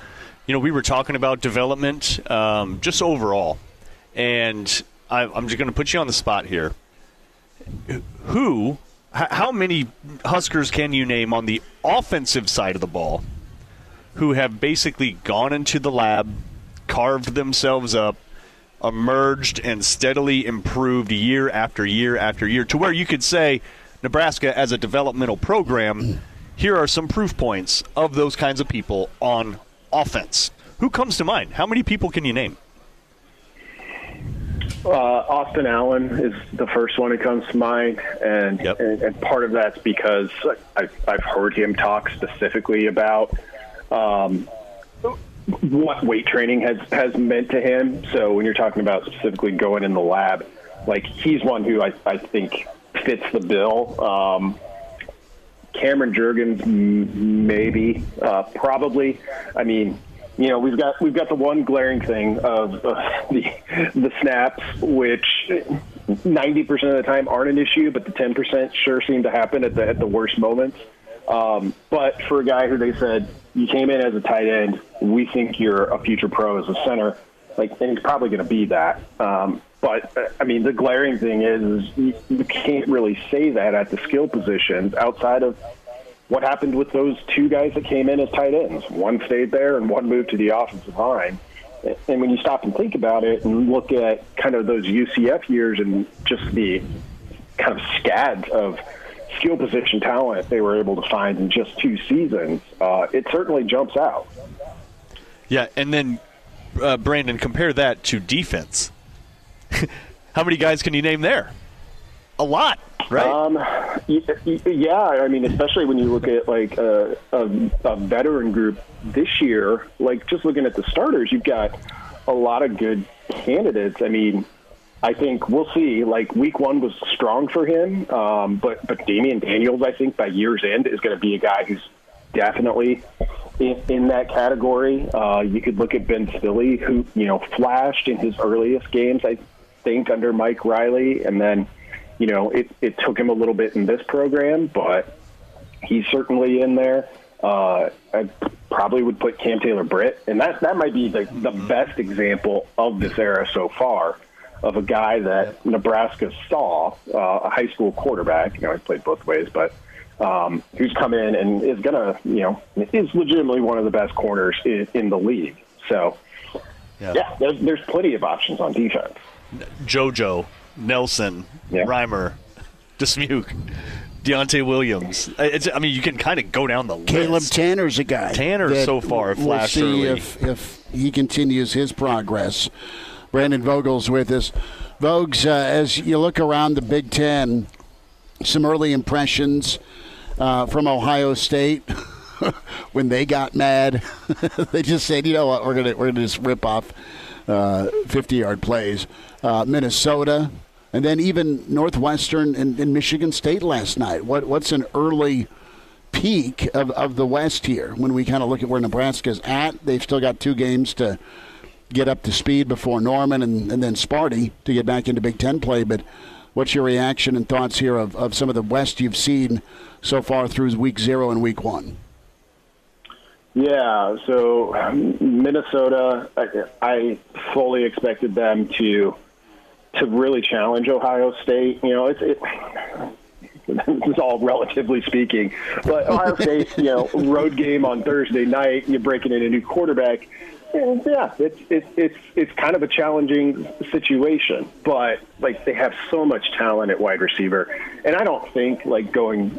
You know, we were talking about development um, just overall, and I, I'm just going to put you on the spot here. Who, h- how many Huskers can you name on the offensive side of the ball who have basically gone into the lab, carved themselves up, emerged, and steadily improved year after year after year to where you could say Nebraska as a developmental program, here are some proof points of those kinds of people on offense. Who comes to mind? How many people can you name? Uh, Austin Allen is the first one that comes to mind, and yep. and, and part of that's because I've, I've heard him talk specifically about um, what weight training has, has meant to him. So when you're talking about specifically going in the lab, like, he's one who I, I think fits the bill. Um, Cameron Jurgens, maybe, uh, probably. I mean, you know, we've got we've got the one glaring thing of, of the the snaps, which ninety percent of the time aren't an issue, but the ten percent sure seem to happen at the at the worst moments. Um, but for a guy who they said, you came in as a tight end, we think you're a future pro as a center, like, and he's probably going to be that. Um, But, I mean, the glaring thing is, is you, you can't really say that at the skill positions outside of what happened with those two guys that came in as tight ends. One stayed there and one moved to the offensive line. And when you stop and think about it and look at kind of those U C F years and just the kind of scads of skill position talent they were able to find in just two seasons, uh, it certainly jumps out. Yeah, and then, uh, Brandon, compare that to defense. How many guys can you name there? A lot, right? Um, yeah, I mean, especially when you look at, like, a, a, a veteran group this year, like, just looking at the starters, you've got a lot of good candidates. I mean, I think we'll see. Like, week one was strong for him, um, but, but Damian Daniels, I think, by year's end is going to be a guy who's definitely – In, in that category. Uh, you could look at Ben Stille, who, you know, flashed in his earliest games, I think, under Mike Riley. And then, you know, it, it took him a little bit in this program, but he's certainly in there. Uh, I probably would put Cam Taylor-Britt, and that, that might be the, the best example of this era so far of a guy that Nebraska saw, uh, a high school quarterback. You know, he played both ways, but Um, who's come in and is going to, you know, is legitimately one of the best corners in, in the league. So, yeah, yeah there's, there's plenty of options on defense. JoJo, Nelson, yeah. Reimer, Dismuke, Deontay Williams. It's, I mean, you can kind of go down the list. Caleb Tanner's a guy. Tanner so far flashed early. We'll see if, if he continues his progress. Brandon Vogel's with us. Voges, uh, as you look around the Big Ten, some early impressions. Uh, from Ohio State, when they got mad, they just said, "You know what? We're gonna we're gonna just rip off fifty-yard plays." Uh, Minnesota, and then even Northwestern and, and Michigan State last night. What what's an early peak of, of the West here? When we kind of look at where Nebraska's at, they've still got two games to get up to speed before Norman and, and then Sparty to get back into Big Ten play. But what's your reaction and thoughts here of, of some of the West you've seen so far through week zero and week one? Yeah, so Minnesota, I fully expected them to to really challenge Ohio State. You know, it's it, this is all relatively speaking, but Ohio State, you know, road game on Thursday night, you're breaking in a new quarterback. And yeah, it's it's it's it's kind of a challenging situation, but like they have so much talent at wide receiver, and I don't think like going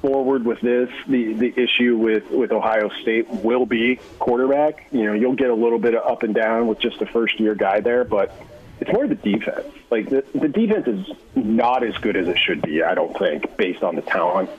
forward with this, the, the issue with, with Ohio State will be quarterback. You know, you'll get a little bit of up and down with just a first year guy there, but it's more the defense. Like the, the defense is not as good as it should be, I don't think, based on the talent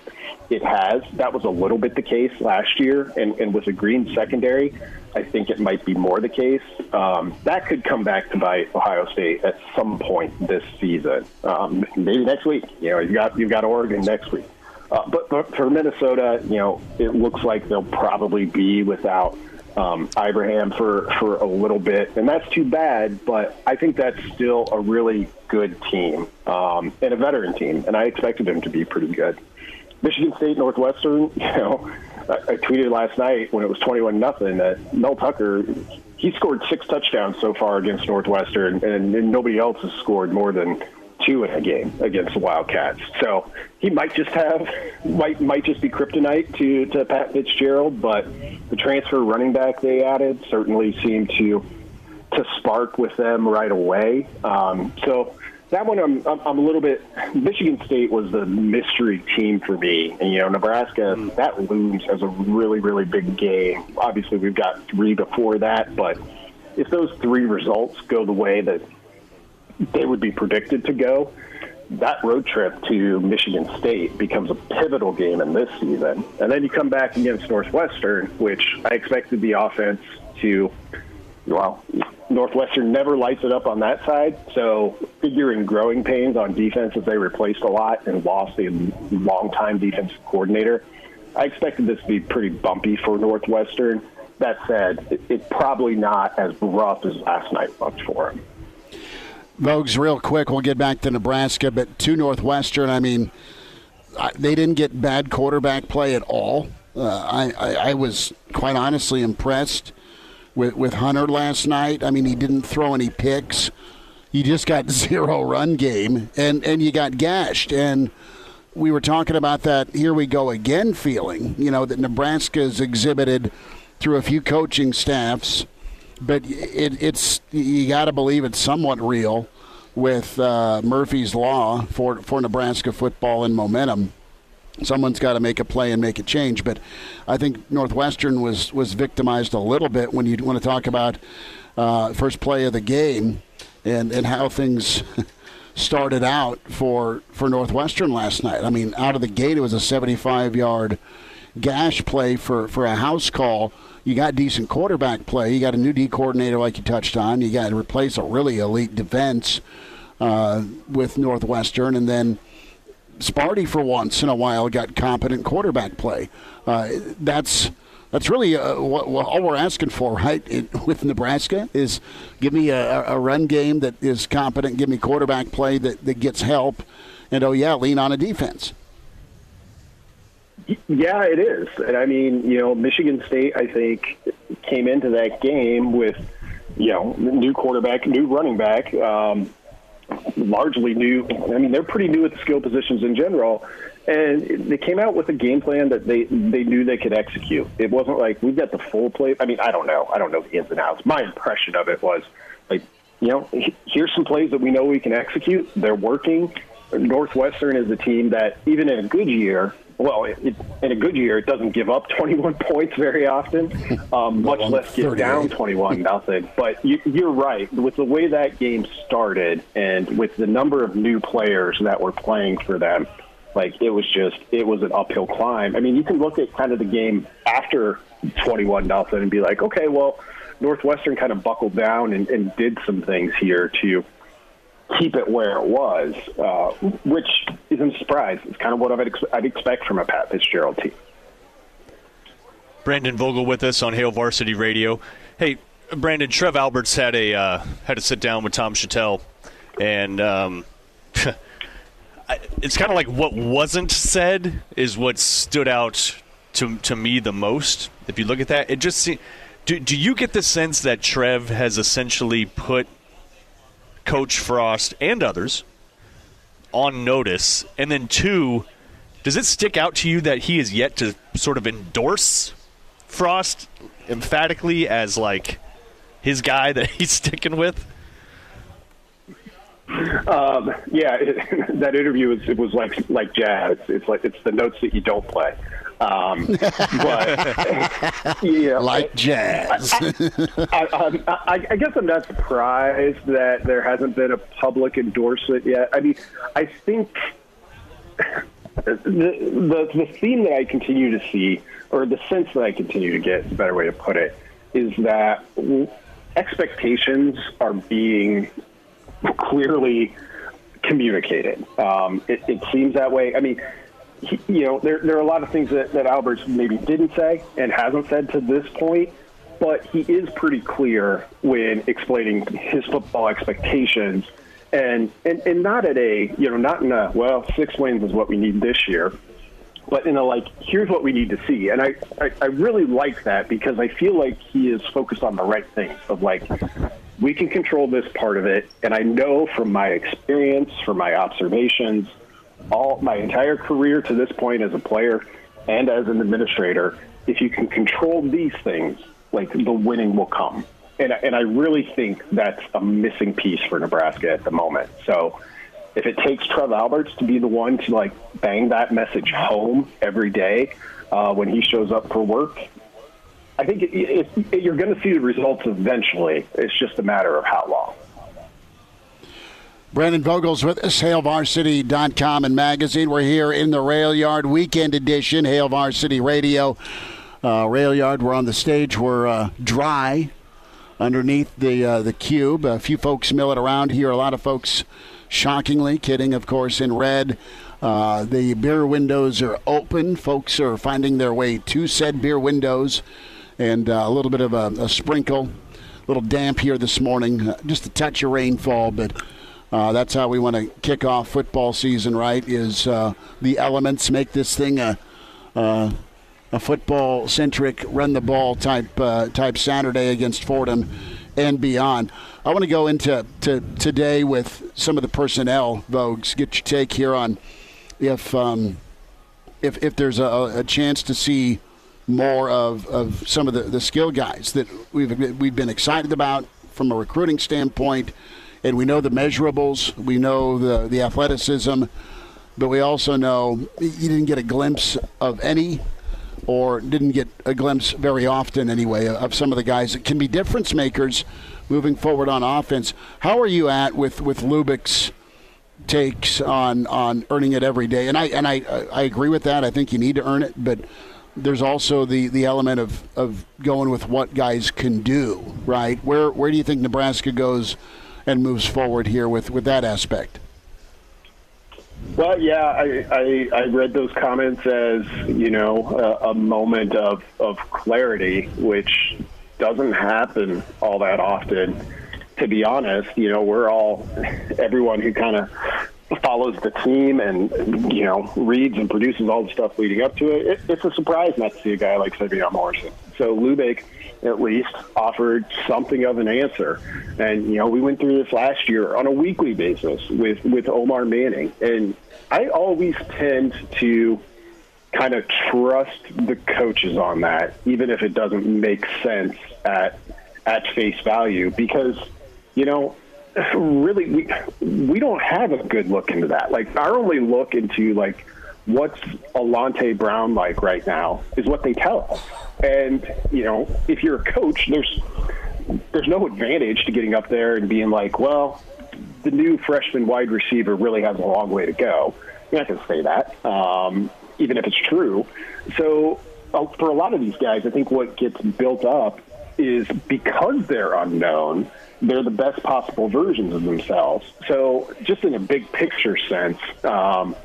it has. That was a little bit the case last year, and, and with a green secondary, I think it might be more the case. Um, that could come back to bite Ohio State at some point this season, um, maybe next week. You know, you've got you've got Oregon next week, uh, but, but for Minnesota, you know, it looks like they'll probably be without um, Ibrahim for for a little bit, and that's too bad. But I think that's still a really good team um, and a veteran team, and I expected them to be pretty good. Michigan State, Northwestern, you know, I, I tweeted last night when it was twenty-one nothing that Mel Tucker, he scored six touchdowns so far against Northwestern, and, and nobody else has scored more than two in a game against the Wildcats. So he might just have, might might just be kryptonite to, to Pat Fitzgerald, but the transfer running back they added certainly seemed to to spark with them right away. Um, so. That one, I'm, I'm I'm a little bit. Michigan State was the mystery team for me, and you know Nebraska, that looms as a really really big game. Obviously, we've got three before that, but if those three results go the way that they would be predicted to go, that road trip to Michigan State becomes a pivotal game in this season. And then you come back against Northwestern, which I expected the offense to. Well, Northwestern never lights it up on that side, so figuring growing pains on defense as they replaced a lot and lost a longtime defensive coordinator, I expected this to be pretty bumpy for Northwestern. That said, it's it probably not as rough as last night looked for them. Vogues, real quick, we'll get back to Nebraska, but to Northwestern, I mean, they didn't get bad quarterback play at all. Uh, I, I, I was quite honestly impressed With, with Hunter last night. I mean, he didn't throw any picks. You just got zero run game, and, and you got gashed. And we were talking about that here we go again feeling, you know, that Nebraska's exhibited through a few coaching staffs. But it, it's you got to believe it's somewhat real with uh, Murphy's Law for, for Nebraska football and momentum. Someone's got to make a play and make a change, but I think Northwestern was, was victimized a little bit when you want to talk about uh, first play of the game and, and how things started out for, for Northwestern last night. I mean, out of the gate, it was a seventy-five-yard gash play for, for a house call. You got decent quarterback play. You got a new D coordinator like you touched on. You got to replace a really elite defense uh, with Northwestern, and then Sparty, for once in a while, got competent quarterback play. Uh, that's that's really uh, what, what, all we're asking for, right, it, with Nebraska is give me a, a run game that is competent, give me quarterback play that, that gets help, and, oh, yeah, lean on a defense. Yeah, it is. And, I mean, you know, Michigan State, I think, came into that game with, you know, new quarterback, new running back, um largely new. I mean, they're pretty new at the skill positions in general, and they came out with a game plan that they, they knew they could execute. It wasn't like we've got the full play. I mean, I don't know. I don't know the ins and outs. My impression of it was, like, you know, here's some plays that we know we can execute. They're working. Northwestern is a team that, even in a good year, well, it, it, in a good year, it doesn't give up twenty-one points very often, um, much less get down twenty-one nothing. But you, you're right. With the way that game started and with the number of new players that were playing for them, like, it was just, it was an uphill climb. I mean, you can look at kind of the game after twenty-one nothing and be like, okay, well, Northwestern kind of buckled down and, and did some things here to keep it where it was, uh, which isn't a surprise. It's kind of what I'd, ex- I'd expect from a Pat Fitzgerald team. Brandon Vogel with us on Hail Varsity Radio. Hey, Brandon, Trev Alberts had a uh, had to sit down with Tom Chattel, and um, it's kind of like what wasn't said is what stood out to to me the most. If you look at that, it just seems. Do do you get the sense that Trev has essentially put Coach Frost and others on notice? And then two, does it stick out to you that he is yet to sort of endorse Frost emphatically as like his guy that he's sticking with? Um, yeah, it, that interview is, it was like like jazz. It's like it's the notes that you don't play. Um, but, you know, like I, jazz. I, I, I, I, I guess I'm not surprised that there hasn't been a public endorsement yet. I mean, I think the the, the theme that I continue to see, or the sense that I continue to get, is a better way to put it, is that expectations are being clearly communicated. Um, it, it seems that way. I mean, he, you know, there there are a lot of things that, that Alberts maybe didn't say and hasn't said to this point, but he is pretty clear when explaining his football expectations, and and, and not at a, you know, not in a, well, six wins is what we need this year, but in a, like, here's what we need to see. And I, I, I really like that, because I feel like he is focused on the right things of, like, we can control this part of it. And I know from my experience, from my observations, all my entire career to this point as a player and as an administrator, if you can control these things, like, the winning will come. And, and I really think that's a missing piece for Nebraska at the moment. So if it takes Trev Alberts to be the one to, like, bang that message home every day uh, when he shows up for work, I think it, it, it, you're going to see the results eventually. It's just a matter of how long. Brandon Vogel's with us, Hail Varsity dot com and magazine. We're here in the Rail Yard Weekend Edition, Hail Varsity Radio. Uh, Rail Yard, we're on the stage. We're uh, dry underneath the, uh, the cube. A few folks mill it around here. A lot of folks, shockingly, kidding, of course, in red. Uh, the beer windows are open. Folks are finding their way to said beer windows. And uh, a little bit of a, a sprinkle, a little damp here this morning. Uh, just a touch of rainfall, but uh, that's how we want to kick off football season, right, is uh, the elements make this thing a, a, a football-centric, run-the-ball type, uh, type Saturday against Fordham and beyond. I want to go into to today with some of the personnel, Vogues. Get your take here on if um, if if there's a, a chance to see more of, of some of the, the skill guys that we've we've been excited about from a recruiting standpoint, and we know the measurables, we know the the athleticism, but we also know you didn't get a glimpse of any, or didn't get a glimpse very often anyway, of some of the guys that can be difference makers moving forward on offense. How are you at with, with Lubick's takes on, on earning it every day? And I and I, I agree with that. I think you need to earn it, but there's also the, the element of, of going with what guys can do, right? Where where do you think Nebraska goes and moves forward here with, with that aspect? Well, yeah, I, I, I read those comments as, you know, a, a moment of, of clarity, which doesn't happen all that often, to be honest. You know, we're all, everyone who kind of follows the team and, you know, reads and produces all the stuff leading up to it, it it's a surprise not to see a guy like Xavier Morrison. So Lubick, at least, offered something of an answer. And, you know, we went through this last year on a weekly basis with, with Omar Manning. And I always tend to kind of trust the coaches on that, even if it doesn't make sense at at face value, because, you know, really, we, we don't have a good look into that. Like, our only look into, like, what's Alante Brown like right now is what they tell us. And, you know, if you're a coach, there's there's no advantage to getting up there and being like, well, the new freshman wide receiver really has a long way to go. You're not going to say that, um, even if it's true. So uh, for a lot of these guys, I think what gets built up is because they're unknown, they're the best possible versions of themselves. So just in a big picture sense, um,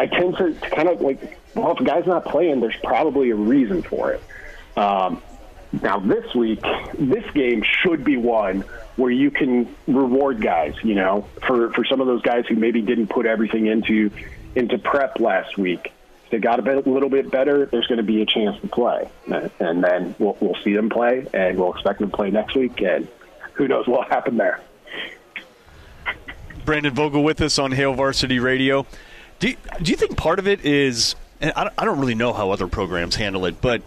I tend to kind of like, well, if a guy's not playing, there's probably a reason for it. Um, Now this week, this game should be one where you can reward guys, you know, for, for some of those guys who maybe didn't put everything into into prep last week. If they got a, bit, a little bit better, there's going to be a chance to play. And then we'll, we'll see them play, and we'll expect them to play next week, and who knows what will happen there. Brandon Vogel with us on Hail Varsity Radio. Do you, do you think part of it is, and I don't, I don't really know how other programs handle it, but,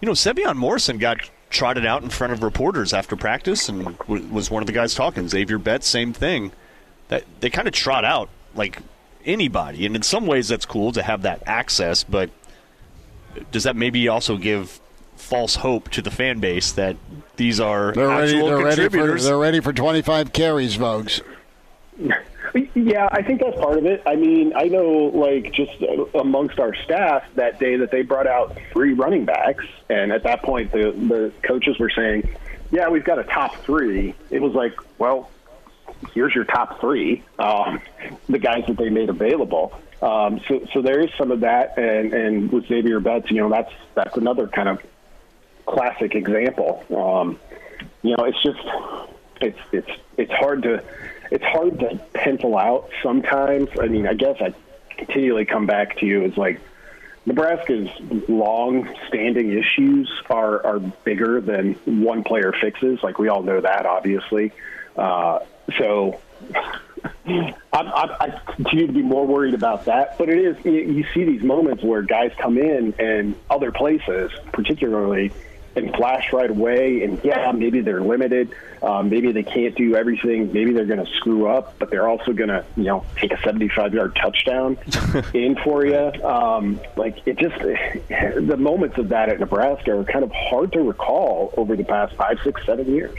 you know, Sevion Morrison got trotted out in front of reporters after practice and w- was one of the guys talking. Xavier Betts, same thing. That they kind of trot out like anybody, and in some ways that's cool to have that access, but does that maybe also give false hope to the fan base that these are they're actual ready, they're contributors? Ready for, they're ready for twenty-five carries, folks. Yeah, I think that's part of it. I mean, I know, like, just amongst our staff that day that they brought out three running backs, and at that point the, the coaches were saying, yeah, we've got a top three. It was like, well, here's your top three, um, the guys that they made available. Um, so, so there is some of that, and, and with Xavier Betts, you know, that's that's another kind of classic example. Um, you know, it's just it's it's it's hard to it's hard to pencil out sometimes. I mean, I guess I continually come back to you is like Nebraska's long-standing issues are are bigger than one player fixes. Like we all know that, obviously. Uh, so I'm, I'm, I continue to be more worried about that. But it is, you see these moments where guys come in and other places, particularly, and flash right away. And yeah, maybe they're limited. Um, maybe they can't do everything. Maybe they're going to screw up, but they're also going to, you know, take a seventy-five yard touchdown in for you. Um, like it just, the moments of that at Nebraska are kind of hard to recall over the past five, six, seven years.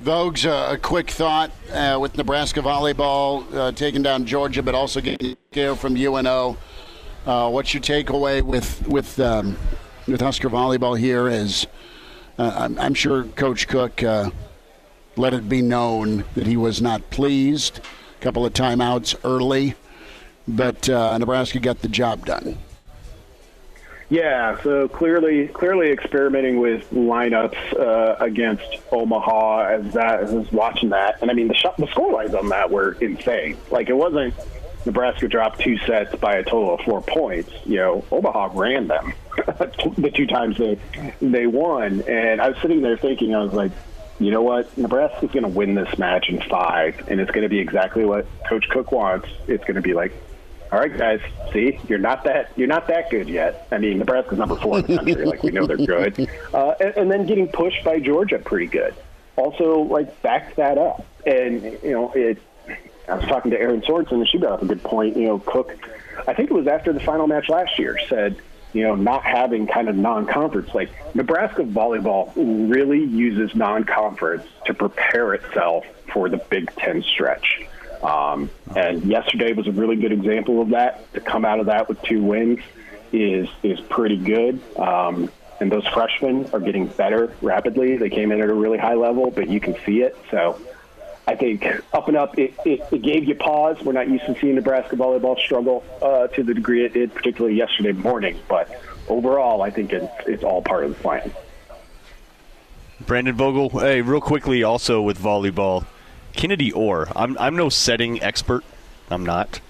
Vogue's uh, a quick thought uh, with Nebraska volleyball uh, taking down Georgia, but also getting care from U N O. Uh, what's your takeaway with with um, with Husker volleyball here? Is uh, I'm, I'm sure Coach Cook uh, let it be known that he was not pleased. A couple of timeouts early, but uh, Nebraska got the job done. Yeah, so clearly, clearly experimenting with lineups uh, against Omaha as that as I was watching that, and I mean the shot, the score lines on that were insane. Like it wasn't Nebraska dropped two sets by a total of four points. You know, Omaha ran them the two times they they won, and I was sitting there thinking, I was like, you know what, Nebraska's going to win this match in five, and it's going to be exactly what Coach Cook wants. It's going to be like, all right, guys. See, you're not that you're not that good yet. I mean, Nebraska's number four in the country. Like we know they're good, uh, and, and then getting pushed by Georgia, pretty good. Also, like backed that up, and you know, it. I was talking to Erin Sorensen, and she brought up a good point. You know, Cook, I think it was after the final match last year, said, you know, not having kind of non-conference. Like Nebraska volleyball really uses non-conference to prepare itself for the Big Ten stretch. Um, and yesterday was a really good example of that. To come out of that with two wins is is pretty good. Um, and those freshmen are getting better rapidly. They came in at a really high level, but you can see it. So I think up and up, it, it, it gave you pause. We're not used to seeing Nebraska volleyball struggle uh, to the degree it did, particularly yesterday morning. But overall, I think it's, it's all part of the plan. Brandon Vogel, hey, real quickly also with volleyball, Kennedy Orr, I'm I'm no setting expert. I'm not.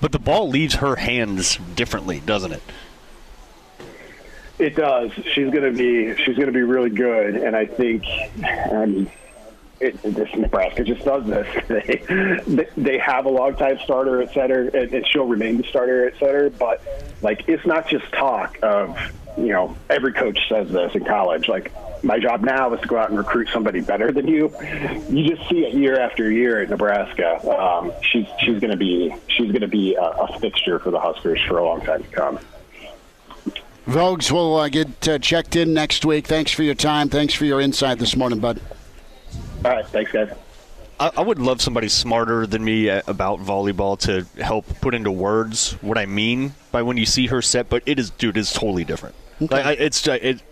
But the ball leaves her hands differently, doesn't it? It does. She's going to be she's going to be really good, and I think um, it, this Nebraska just does this. They they have a longtime starter at center, and, and she'll remain the starter at center. But like, it's not just talk of, you know, every coach says this in college, like, my job now is to go out and recruit somebody better than you. You just see it year after year at Nebraska. Um, she's she's going to be she's going to be a, a fixture for the Huskers for a long time to come. Vogues, will uh, get uh, checked in next week. Thanks for your time. Thanks for your insight this morning, bud. All right, thanks, guys. I, I would love somebody smarter than me about volleyball to help put into words what I mean by when you see her set. But it is, dude, it's totally different. Okay. Like I, it's it.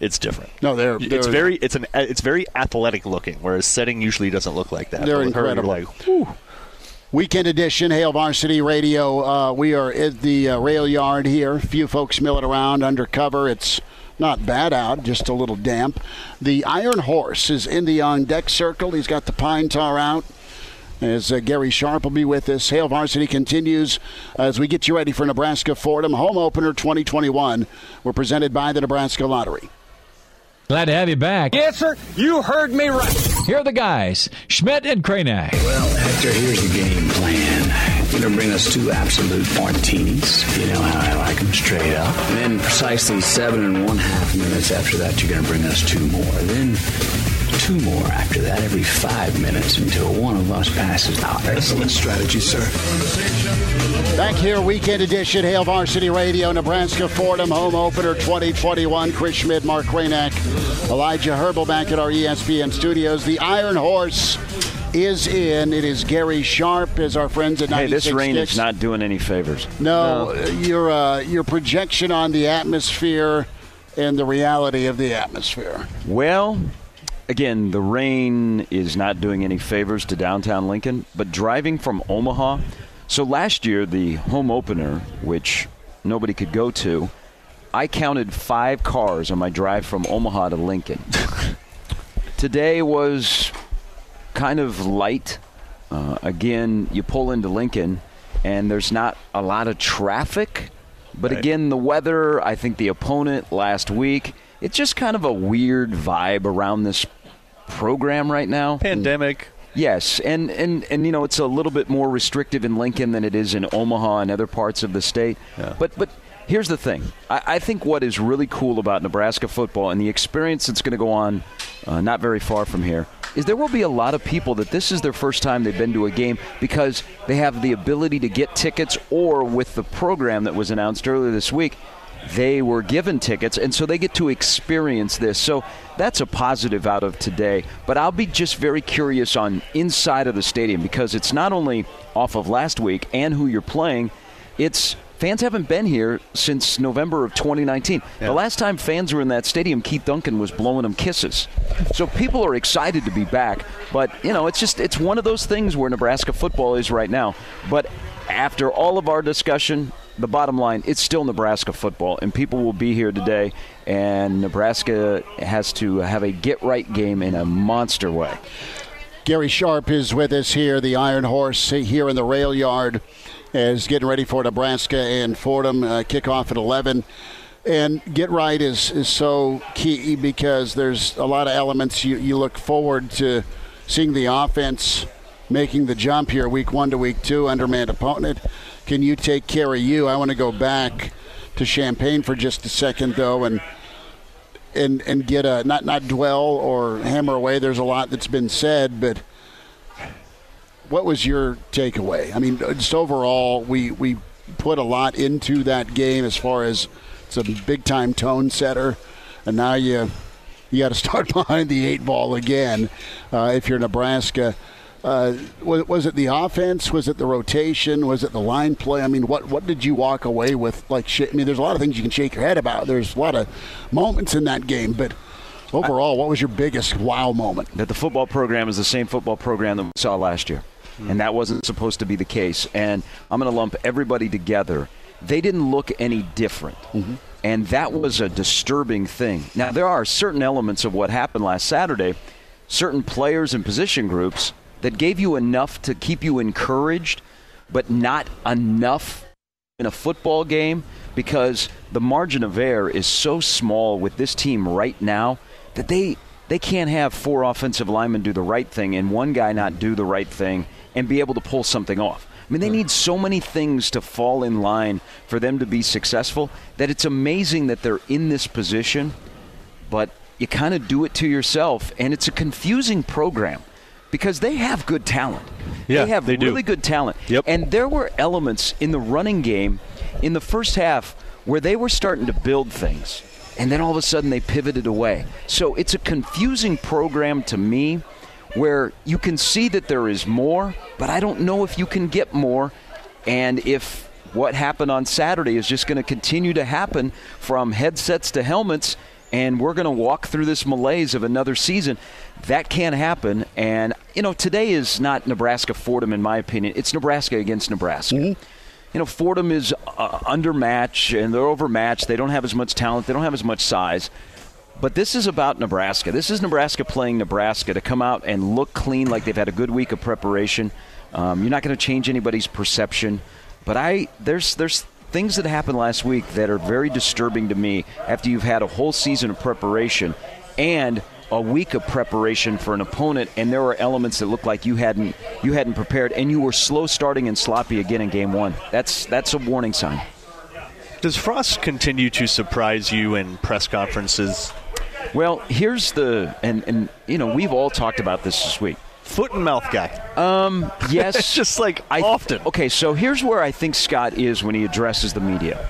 It's different. No, they're, they're it's very it's an it's very athletic looking, whereas setting usually doesn't look like that. They're incredible. Her, like, whew. Weekend edition, Hail Varsity Radio. Uh, we are at the uh, Rail Yard here. A few folks milling around under cover. It's not bad out, just a little damp. The Iron Horse is in the on-deck circle. He's got the pine tar out. As uh, Gary Sharp will be with us. Hail Varsity continues as we get you ready for Nebraska Fordham Home Opener twenty twenty-one. We're presented by the Nebraska Lottery. Glad to have you back. Yes, sir. You heard me right. Here are the guys, Schmidt and Kranach. Well, Hector, here's the game plan. They're going to bring us two absolute martinis. You know how I like them, straight up. And then precisely seven and one half minutes after that, you're going to bring us two more. Then two more after that every five minutes until one of us passes out. Excellent strategy, sir. Back here, weekend edition, Hail Varsity Radio, Nebraska Fordham Home Opener twenty twenty-one. Chris Schmidt, Mark Kranach, Elijah Herbel back at our E S P N studios. The Iron Horse is in. It is Gary Sharp, as our friends at ninety-six. Hey, this rain Sticks. Is not doing any favors. No, no. Your, uh, your projection on the atmosphere and the reality of the atmosphere. Well, again, the rain is not doing any favors to downtown Lincoln, but driving from Omaha. So last year, the home opener, which nobody could go to, I counted five cars on my drive from Omaha to Lincoln. Today was kind of light. Uh, again, you pull into Lincoln, and there's not a lot of traffic. But right. Again, the weather, I think the opponent last week, it's just kind of a weird vibe around this program right now. Pandemic. Yes, and, and, and you know, it's a little bit more restrictive in Lincoln than it is in Omaha and other parts of the state. Yeah. But but here's the thing. I, I think what is really cool about Nebraska football and the experience that's going to go on uh, not very far from here is there will be a lot of people that this is their first time they've been to a game because they have the ability to get tickets, or with the program that was announced earlier this week, they were given tickets, and so they get to experience this. So that's a positive out of today. But I'll be just very curious on inside of the stadium, because it's not only off of last week and who you're playing, it's fans haven't been here since November of twenty nineteen. Yeah. The last time fans were in that stadium, Keith Duncan was blowing them kisses. So people are excited to be back. But, you know, it's just it's one of those things where Nebraska football is right now. But after all of our discussion, the bottom line, it's still Nebraska football, and people will be here today, and Nebraska has to have a get-right game in a monster way. Gary Sharp is with us here, the Iron Horse, here in the Rail Yard, is getting ready for Nebraska and Fordham uh, kickoff at eleven. And get-right is, is so key because there's a lot of elements you, you look forward to seeing the offense making the jump here week one to week two, undermanned opponent. Can you take care of you? I want to go back to Champaign for just a second, though, and and and get a not not dwell or hammer away. There's a lot that's been said, but what was your takeaway? I mean, just overall, we we put a lot into that game as far as it's a big-time tone setter, and now you you got to start behind the eight ball again uh, if you're Nebraska. Uh, was, was it the offense? Was it the rotation? Was it the line play? I mean, what, what did you walk away with? Like, shit? I mean, there's a lot of things you can shake your head about. There's a lot of moments in that game, but overall, I, what was your biggest wow moment? That the football program is the same football program that we saw last year, mm-hmm. and that wasn't supposed to be the case. And I'm going to lump everybody together. They didn't look any different, mm-hmm. and that was a disturbing thing. Now, there are certain elements of what happened last Saturday, certain players and position groups that gave you enough to keep you encouraged, but not enough in a football game because the margin of error is so small with this team right now that they they can't have four offensive linemen do the right thing and one guy not do the right thing and be able to pull something off. I mean, they need so many things to fall in line for them to be successful that it's amazing that they're in this position, but you kind of do it to yourself, and it's a confusing program. Because they have good talent. Yeah, they have they really do. good talent. Yep. And there were elements in the running game in the first half where they were starting to build things. And then all of a sudden they pivoted away. So it's a confusing program to me where you can see that there is more, but I don't know if you can get more. And if what happened on Saturday is just going to continue to happen from headsets to helmets, and we're going to walk through this malaise of another season. That can't happen. And, you know, today is not Nebraska-Fordham, in my opinion. It's Nebraska against Nebraska. Mm-hmm. You know, Fordham is uh, undermatched, and they're overmatched. They don't have as much talent. They don't have as much size. But this is about Nebraska. This is Nebraska playing Nebraska to come out and look clean like they've had a good week of preparation. Um, you're not going to change anybody's perception. But I there's there's things that happened last week that are very disturbing to me after you've had a whole season of preparation and a week of preparation for an opponent, and there were elements that looked like you hadn't you hadn't prepared, and you were slow starting and sloppy again in game one. That's that's a warning sign. Does Frost continue to surprise you in press conferences? Well, here's the and and you know we've all talked about this this week. Foot and mouth guy. Um, yes, it's just like I, often. Okay, so here's where I think Scott is when he addresses the media.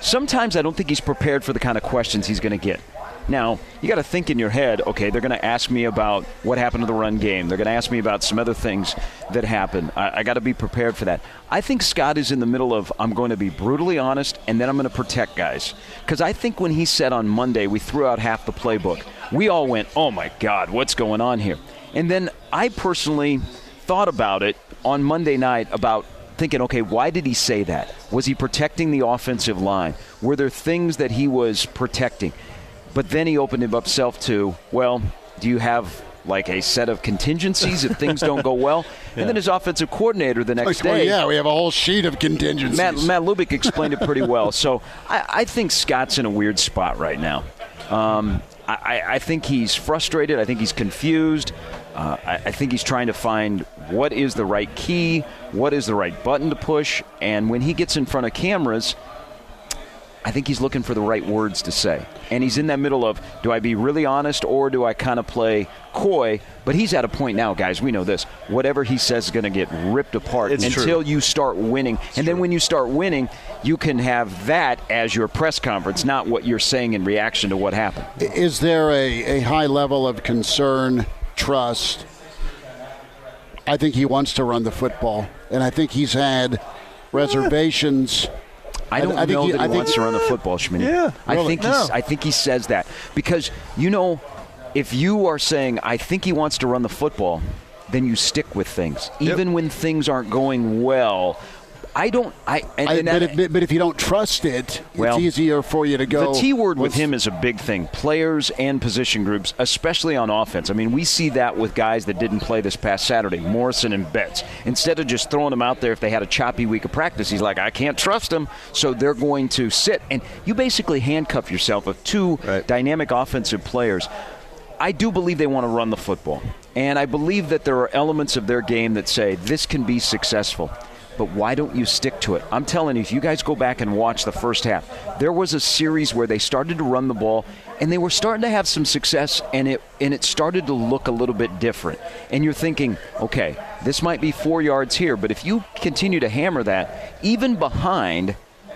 Sometimes I don't think he's prepared for the kind of questions he's going to get. Now, you got to think in your head, okay, they're going to ask me about what happened to the run game. They're going to ask me about some other things that happened. I, I got to be prepared for that. I think Scott is in the middle of, I'm going to be brutally honest, and then I'm going to protect guys. Because I think when he said on Monday, we threw out half the playbook, we all went, oh, my God, what's going on here? And then I personally thought about it on Monday night about thinking, okay, why did he say that? Was he protecting the offensive line? Were there things that he was protecting? But then he opened himself up to, well, do you have like a set of contingencies if things don't go well? yeah. And then his offensive coordinator the next like, day. Well, yeah, we have a whole sheet of contingencies. Matt, Matt Lubick explained it pretty well. So I, I think Scott's in a weird spot right now. Um, I, I think he's frustrated. I think he's confused. Uh, I, I think he's trying to find what is the right key, what is the right button to push. And when he gets in front of cameras, I think he's looking for the right words to say. And he's in that middle of, do I be really honest or do I kind of play coy? But he's at a point now, guys, we know this. Whatever he says is going to get ripped apart it's until true. you start winning. It's and true. Then when you start winning, you can have that as your press conference, not what you're saying in reaction to what happened. Is there a, a high level of concern, trust? I think he wants to run the football. And I think he's had reservations. I don't I know he, that he I wants think, to run the football, Schmidt. Yeah, I really, think no. I think he says that because, you know, if you are saying, I think he wants to run the football, then you stick with things. Even yep. when things aren't going well, I don't – I. And, I and but, I, if, but if you don't trust it, well, it's easier for you to go – The T word with him is a big thing, players and position groups, especially on offense. I mean, we see that with guys that didn't play this past Saturday, Morrison and Betts. Instead of just throwing them out there if they had a choppy week of practice, he's like, I can't trust them, so they're going to sit. And you basically handcuff yourself with two right. dynamic offensive players. I do believe they want to run the football, and I believe that there are elements of their game that say this can be successful. But why don't you stick to it? I'm telling you, if you guys go back and watch the first half, there was a series where they started to run the ball, and they were starting to have some success, and it and it started to look a little bit different. And you're thinking, okay, this might be four yards here, but if you continue to hammer that, even behind,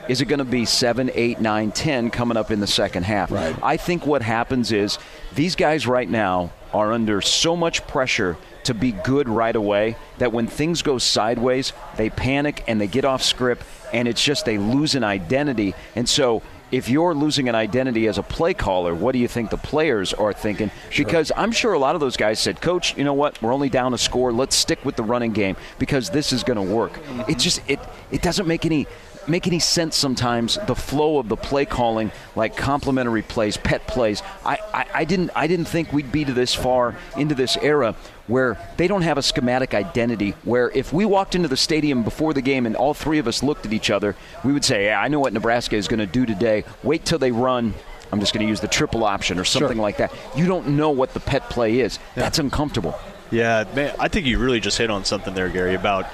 is it going to be seven, eight, nine, ten coming up in the second half? Right. I think what happens is these guys right now are under so much pressure to be good right away that when things go sideways, they panic and they get off script, and it's just they lose an identity. And so if you're losing an identity as a play caller, what do you think the players are thinking? Sure. Because I'm sure a lot of those guys said, Coach, you know what? We're only down a score. Let's stick with the running game because this is going to work. Mm-hmm. It just it it doesn't make any make any sense sometimes, the flow of the play calling, like complementary plays, pet plays. I, I, I didn't I didn't think we'd be to this far into this era where they don't have a schematic identity, where if we walked into the stadium before the game and all three of us looked at each other, we would say, yeah, I know what Nebraska is going to do today. Wait till they run. I'm just going to use the triple option or something sure. like that. You don't know what the pet play is. Yeah. That's uncomfortable. Yeah, man, I think you really just hit on something there, Gary, about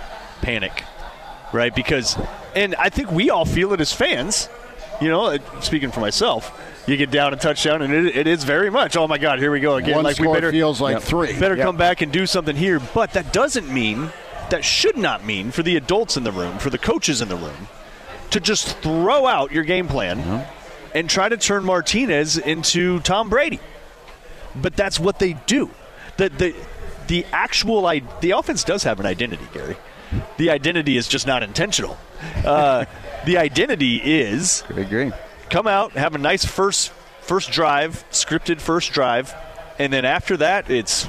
panic, right? Because – and I think we all feel it as fans. You know, speaking for myself, you get down a touchdown, and it, it is very much, oh, my God, here we go again. One like score we better, feels like yep. three. Better yep. come back and do something here. But that doesn't mean, that should not mean for the adults in the room, for the coaches in the room, to just throw out your game plan mm-hmm. and try to turn Martinez into Tom Brady. But that's what they do. The, the, the actual – the offense does have an identity, Gary. The identity is just not intentional. Uh, the identity is I agree. Come out, have a nice first first drive, scripted first drive, and then after that, it's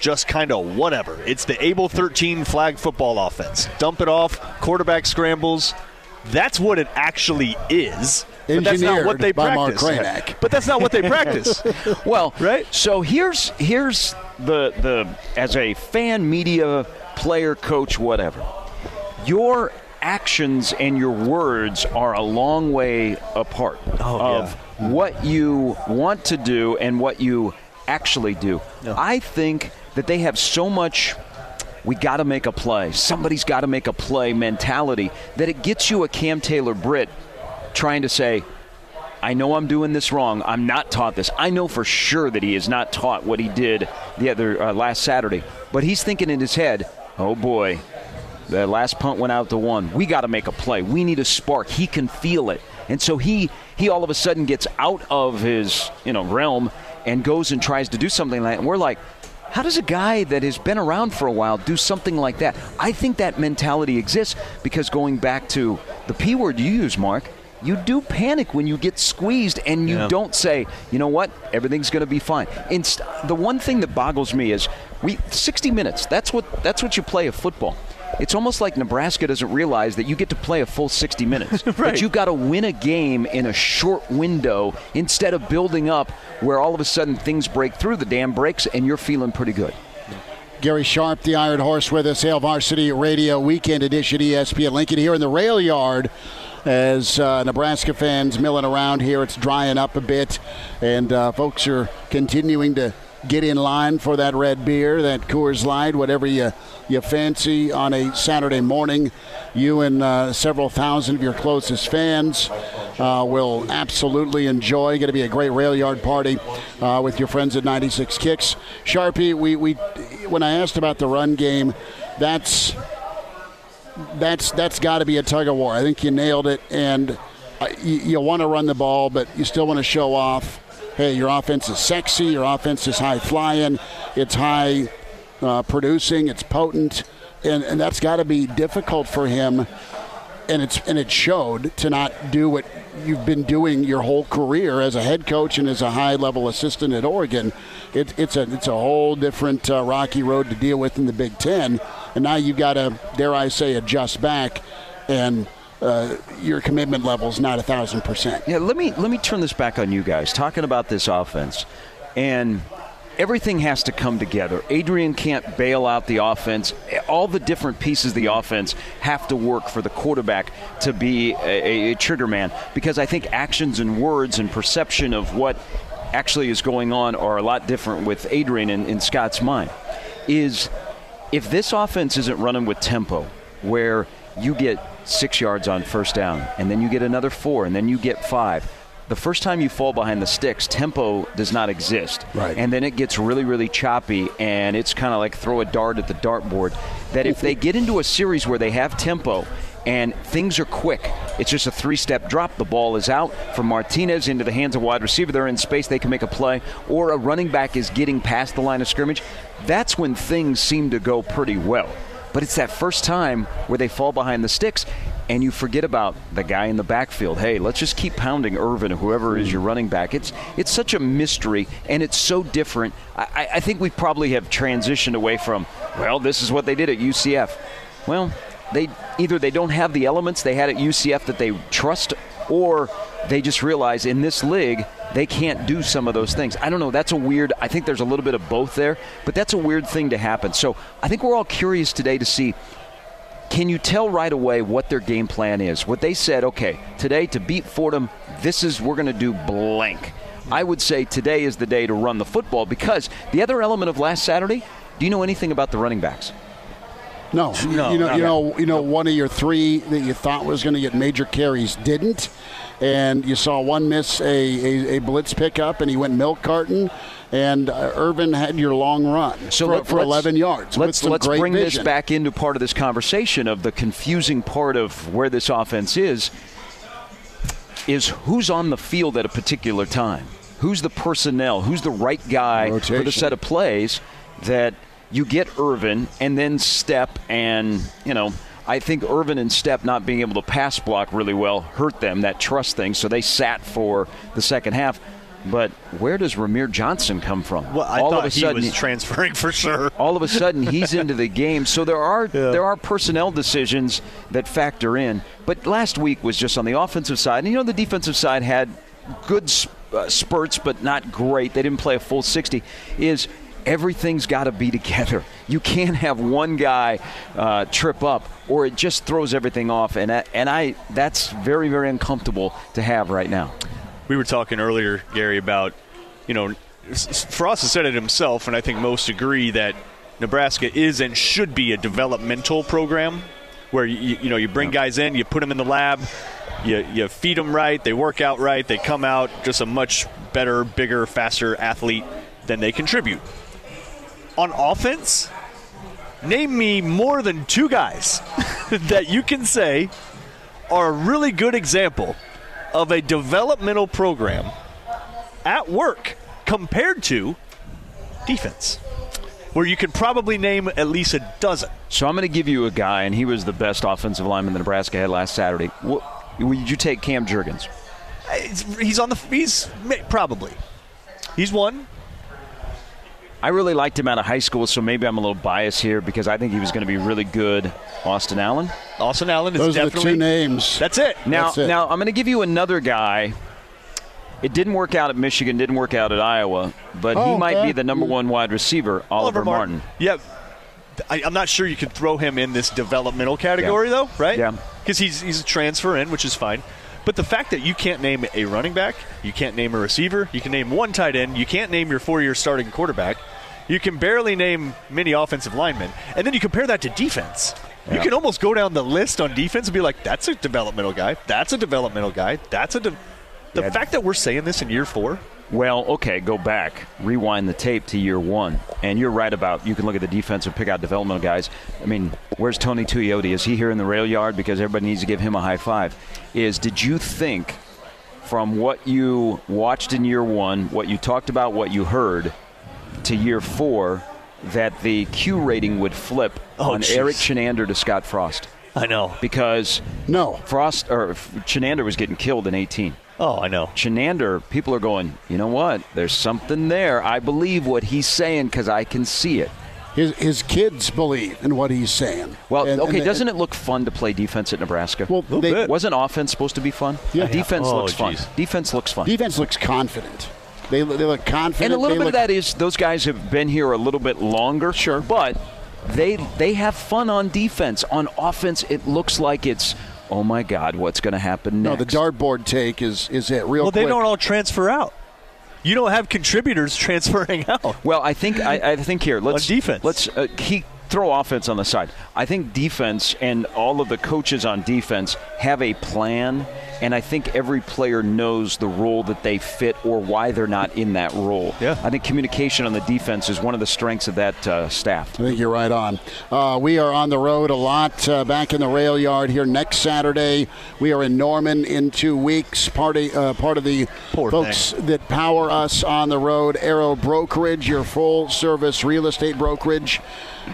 just kind of whatever. It's the Able thirteen flag football offense. Dump it off, quarterback scrambles. That's what it actually is. But that's not what they practice. Mark Kranach. But that's not what they practice. Well, right? So here's here's the the as a fan, media, player, coach, whatever. Your actions and your words are a long way apart oh, of yeah. what you want to do and what you actually do. No. I think that they have so much we got to make a play. Somebody's got to make a play mentality that it gets you a Cam Taylor-Britt trying to say, I know I'm doing this wrong. I'm not taught this. I know for sure that he is not taught what he did the other uh, last Saturday. But he's thinking in his head, oh, boy, the last punt went out to one. We got to make a play. We need a spark. He can feel it. And so he he all of a sudden gets out of his you know realm and goes and tries to do something like that. And we're like, how does a guy that has been around for a while do something like that? I think that mentality exists because going back to the P word you use, Mark, you do panic when you get squeezed and you yeah. don't say, you know what, everything's going to be fine. Inst- the one thing that boggles me is we sixty minutes, that's what that's what you play of football. It's almost like Nebraska doesn't realize that you get to play a full sixty minutes. Right. But you got to win a game in a short window instead of building up where all of a sudden things break through, the dam breaks, and you're feeling pretty good. Gary Sharp, the Iron Horse, with us. Hail Varsity Radio Weekend Edition, E S P N Lincoln, here in the Rail Yard. As uh, Nebraska fans milling around here, it's drying up a bit, and uh, folks are continuing to get in line for that red beer, that Coors Light, whatever you, you fancy on a Saturday morning. You and uh, several thousand of your closest fans uh, will absolutely enjoy. Going to be a great Rail Yard party uh, with your friends at ninety-six Kicks. Sharpie, we, we when I asked about the run game, that's that's that's got to be a tug of war. I think you nailed it, and uh, you, you want to run the ball, but you still want to show off. Hey, your offense is sexy, your offense is high-flying, it's high-producing, uh, it's potent, and, and that's got to be difficult for him, and it's and it showed to not do what you've been doing your whole career as a head coach and as a high-level assistant at Oregon. It, it's, a, it's a whole different uh, rocky road to deal with in the Big Ten, and now you've got to, dare I say, adjust back, and Uh, your commitment level is not a thousand percent. Yeah, let me let me turn this back on you guys. Talking about this offense, and everything has to come together. Adrian can't bail out the offense. All the different pieces of the offense have to work for the quarterback to be a, a trigger man, because I think actions and words and perception of what actually is going on are a lot different with Adrian and in Scott's mind. Is if this offense isn't running with tempo, where you get six yards on first down, and then you get another four, and then you get five. The first time you fall behind the sticks, tempo does not exist. Right. And then it gets really, really choppy, and it's kind of like throw a dart at the dartboard. That if they get into a series where they have tempo and things are quick, it's just a three-step drop. The ball is out from Martinez into the hands of wide receiver. They're in space. They can make a play. Or a running back is getting past the line of scrimmage. That's when things seem to go pretty well. But it's that first time where they fall behind the sticks and you forget about the guy in the backfield. Hey, let's just keep pounding Ervin or whoever is your running back. It's it's such a mystery, and it's so different. I, I think we probably have transitioned away from, well, this is what they did at U C F. Well, they either they don't have the elements they had at U C F that they trust, or they just realize in this league they can't do some of those things. I don't know. That's a weird – I think there's a little bit of both there, but that's a weird thing to happen. So I think we're all curious today to see, can you tell right away what their game plan is? What they said, okay, today to beat Fordham, this is – we're going to do blank. I would say today is the day to run the football, because the other element of last Saturday, do you know anything about the running backs? No. no you know, you know, you know, one of your three that you thought was going to get major carries didn't. And you saw one miss a, a, a blitz pickup, and he went milk carton, and uh, Ervin had your long run so for, let, for eleven yards. Let's, let's bring vision. this back into part of this conversation of the confusing part of where this offense is, is who's on the field at a particular time. Who's the personnel? Who's the right guy Rotation. for the set of plays that you get Ervin and then Stepp and, you know, I think Ervin and Stepp not being able to pass block really well hurt them, that trust thing, so they sat for the second half. But where does Ramir Johnson come from? Well, I all thought of a he sudden, was transferring for sure. All of a sudden, he's into the game. So there are yeah. there are personnel decisions that factor in. But last week was just on the offensive side. And, you know, the defensive side had good sp- uh, spurts but not great. They didn't play a full sixty. Is everything's got to be together. You can't have one guy uh, trip up, or it just throws everything off. And I, and I that's very, very uncomfortable to have right now. We were talking earlier, Gary, about, you know, Frost has said it himself, and I think most agree that Nebraska is and should be a developmental program where, you, you know, you bring guys in, you put them in the lab, you, you feed them right, they work out right, they come out just a much better, bigger, faster athlete than they contribute. On offense, name me more than two guys that you can say are a really good example of a developmental program at work compared to defense, where you could probably name at least a dozen. So I'm going to give you a guy, and he was the best offensive lineman that Nebraska had last Saturday. Would you take Cam Jurgens? He's on the – he's probably. He's one. I really liked him out of high school, so maybe I'm a little biased here because I think he was going to be really good. Austin Allen? Austin Allen is Those definitely. Those are the two names. That's it. Now, That's it. Now I'm going to give you another guy. It didn't work out at Michigan, didn't work out at Iowa, but oh, he might uh, be the number one wide receiver, Oliver, Oliver Martin. Martin. Yeah. I, I'm not sure you could throw him in this developmental category, yeah. though, right? Yeah. Because he's, he's a transfer in, which is fine. But the fact that you can't name a running back, you can't name a receiver, you can name one tight end, you can't name your four-year starting quarterback, you can barely name many offensive linemen, and then you compare that to defense. Yeah. You can almost go down the list on defense and be like, that's a developmental guy, that's a developmental guy, that's a de- The yeah. fact that we're saying this in year four. Well, okay, go back, rewind the tape to year one, and you're right about you can look at the defense and pick out developmental guys. I mean, where's Tony Tuioti? Is he here in the rail yard? Because everybody needs to give him a high five. Is did you think from what you watched in year one, what you talked about, what you heard, to year four, that the Q rating would flip oh, on geez. Eric Chenander to Scott Frost? I know. Because no. Frost or Chenander was getting killed in eighteen. Oh, I know. Chenander, people are going, you know what? There's something there. I believe what he's saying because I can see it. His, his kids believe in what he's saying. Well, and, okay, and doesn't the, it look fun to play defense at Nebraska? Well, they, wasn't offense supposed to be fun? Yeah. Defense oh, looks geez. fun. Defense looks fun. Defense looks confident. They, they look confident. And a little they bit look, of that is those guys have been here a little bit longer. Sure. But they they have fun on defense. On offense, it looks like it's – oh, my God, what's going to happen next? No, the dartboard take is, is it real well, quick. Well, they don't all transfer out. You don't have contributors transferring out. Well, I think I, I think here, let's, on defense. let's uh, keep, throw offense on the side. I think defense and all of the coaches on defense have a plan, and I think every player knows the role that they fit or why they're not in that role. Yeah. I think communication on the defense is one of the strengths of that uh, staff. I think you're right on. Uh, we are on the road a lot uh, back in the rail yard here next Saturday. We are in Norman in two weeks. Part of, uh, part of the Poor folks thing. that power us on the road, Arrow Brokerage, your full-service real estate brokerage.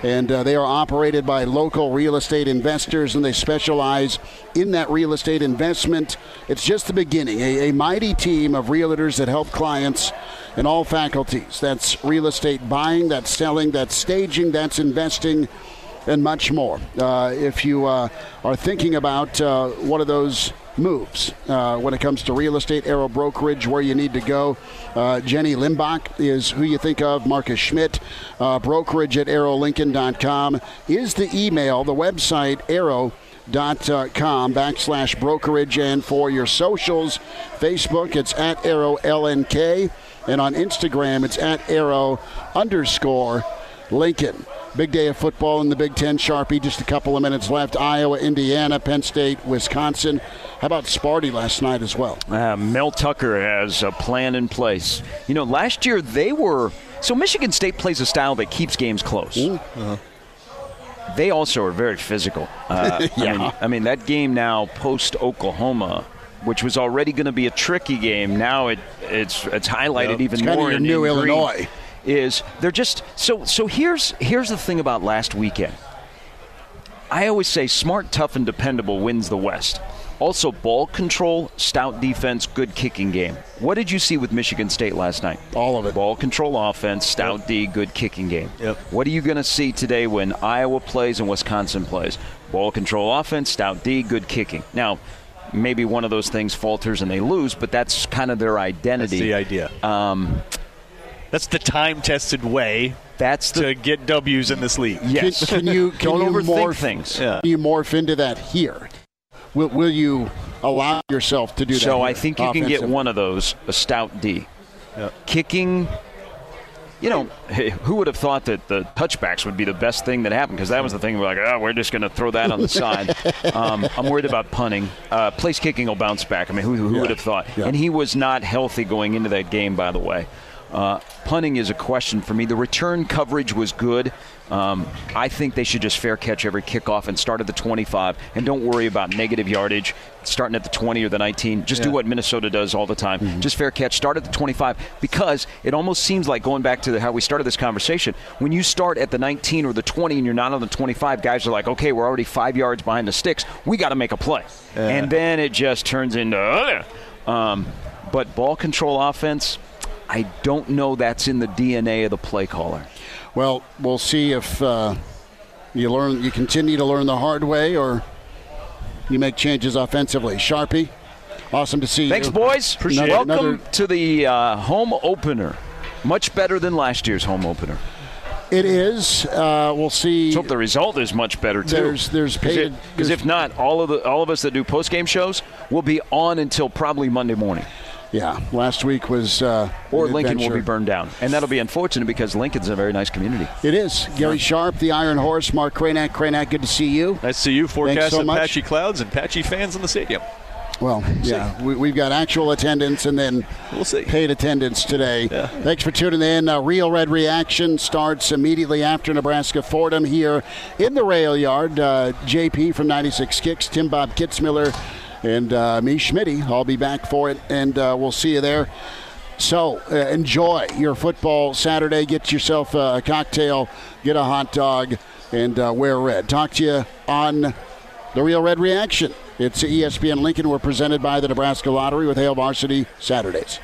And uh, they are operated by local real estate investors, and they specialize in that real estate investment. It's just the beginning. A, a mighty team of realtors that help clients in all faculties. That's real estate buying, that's selling, that's staging, that's investing, and much more. Uh, if you uh, are thinking about uh, one of those moves uh, when it comes to real estate, Arrow Brokerage, where you need to go. Uh, Jenny Limbach is who you think of. Marcus Schmidt, uh, brokerage at arrow lincoln dot com is the email. The website, arrow dot com backslash brokerage. And for your socials, Facebook, it's at Arrow L N K. And on Instagram, it's at Arrow underscore Lincoln. Big day of football in the Big Ten Sharpie. Just a couple of minutes left. Iowa, Indiana, Penn State, Wisconsin. How about Sparty last night as well? Uh, Mel Tucker has a plan in place. You know, last year they were – so Michigan State plays a style that keeps games close. Uh-huh. They also are very physical. Uh, yeah. I mean, I mean, that game now post-Oklahoma – which was already going to be a tricky game. Now it it's it's highlighted yep. even it's kind more of your in new in Illinois. Green. Is they're just so so here's here's the thing about last weekend. I always say smart, tough, and dependable wins the West. Also, ball control, stout defense, good kicking game. What did you see with Michigan State last night? All of it. Ball control offense, stout yep. D, good kicking game. Yep. What are you going to see today when Iowa plays and Wisconsin plays? Ball control offense, stout D, good kicking. Now, maybe one of those things falters and they lose, but that's kind of their identity. That's the idea. Um, that's the time-tested way. That's the, to get W's in this league. Yes. Can, can you can don't you overthink morph, things? Yeah. Can you morph into that here? Will, will you allow yourself to do that? So here? I think you can get one of those, a stout D. Yep. Kicking, you know, who would have thought that the touchbacks would be the best thing that happened? Because that was the thing we're like, oh, we're just going to throw that on the side. um, I'm worried about punting. Uh, place kicking will bounce back. I mean, who, who yeah. would have thought? Yeah. And he was not healthy going into that game, by the way. Uh, punting is a question for me. The return coverage was good. Um, I think they should just fair catch every kickoff and start at the twenty-five and don't worry about negative yardage starting at the twenty or the nineteen. Just yeah. do what Minnesota does all the time. Mm-hmm. Just fair catch, start at the twenty-five, because it almost seems like, going back to the, how we started this conversation, when you start at the nineteen or the twenty and you're not on the twenty-five, guys are like, okay, we're already five yards behind the sticks. We got to make a play. Yeah. And then it just turns into, uh, um, but ball control offense, I don't know that's in the D N A of the play caller. Well, we'll see if uh, you learn. You continue to learn the hard way, or you make changes offensively. Sharpie, awesome to see Thanks, you. Thanks, boys. Appreciate another, it. Welcome another... to the uh, home opener. Much better than last year's home opener. It is. Uh, we'll see. Let's hope the result is much better too. There's, there's paid. Because if not, all of the all of us that do post game shows will be on until probably Monday morning. Yeah, last week was uh, Or Lincoln adventure. Will be burned down. And that'll be unfortunate because Lincoln's a very nice community. It is. Gary Sharp, the Iron Horse, Mark Kranach. Kranach, good to see you. Nice to see you. Forecast so of much. Patchy clouds and patchy fans in the stadium. Well, we'll yeah, we, we've got actual attendance and then we'll see. Paid attendance today. Yeah. Thanks for tuning in. Uh, Real Red Reaction starts immediately after Nebraska Fordham here in the Rail Yard. Uh, J P from ninety-six Kicks, Tim Bob Kitzmiller, and uh, me, Schmitty. I'll be back for it, and uh, we'll see you there. So uh, enjoy your football Saturday. Get yourself a cocktail, get a hot dog, and uh, wear red. Talk to you on the Real Red Reaction. It's E S P N Lincoln. We're presented by the Nebraska Lottery with Hail Varsity Saturdays.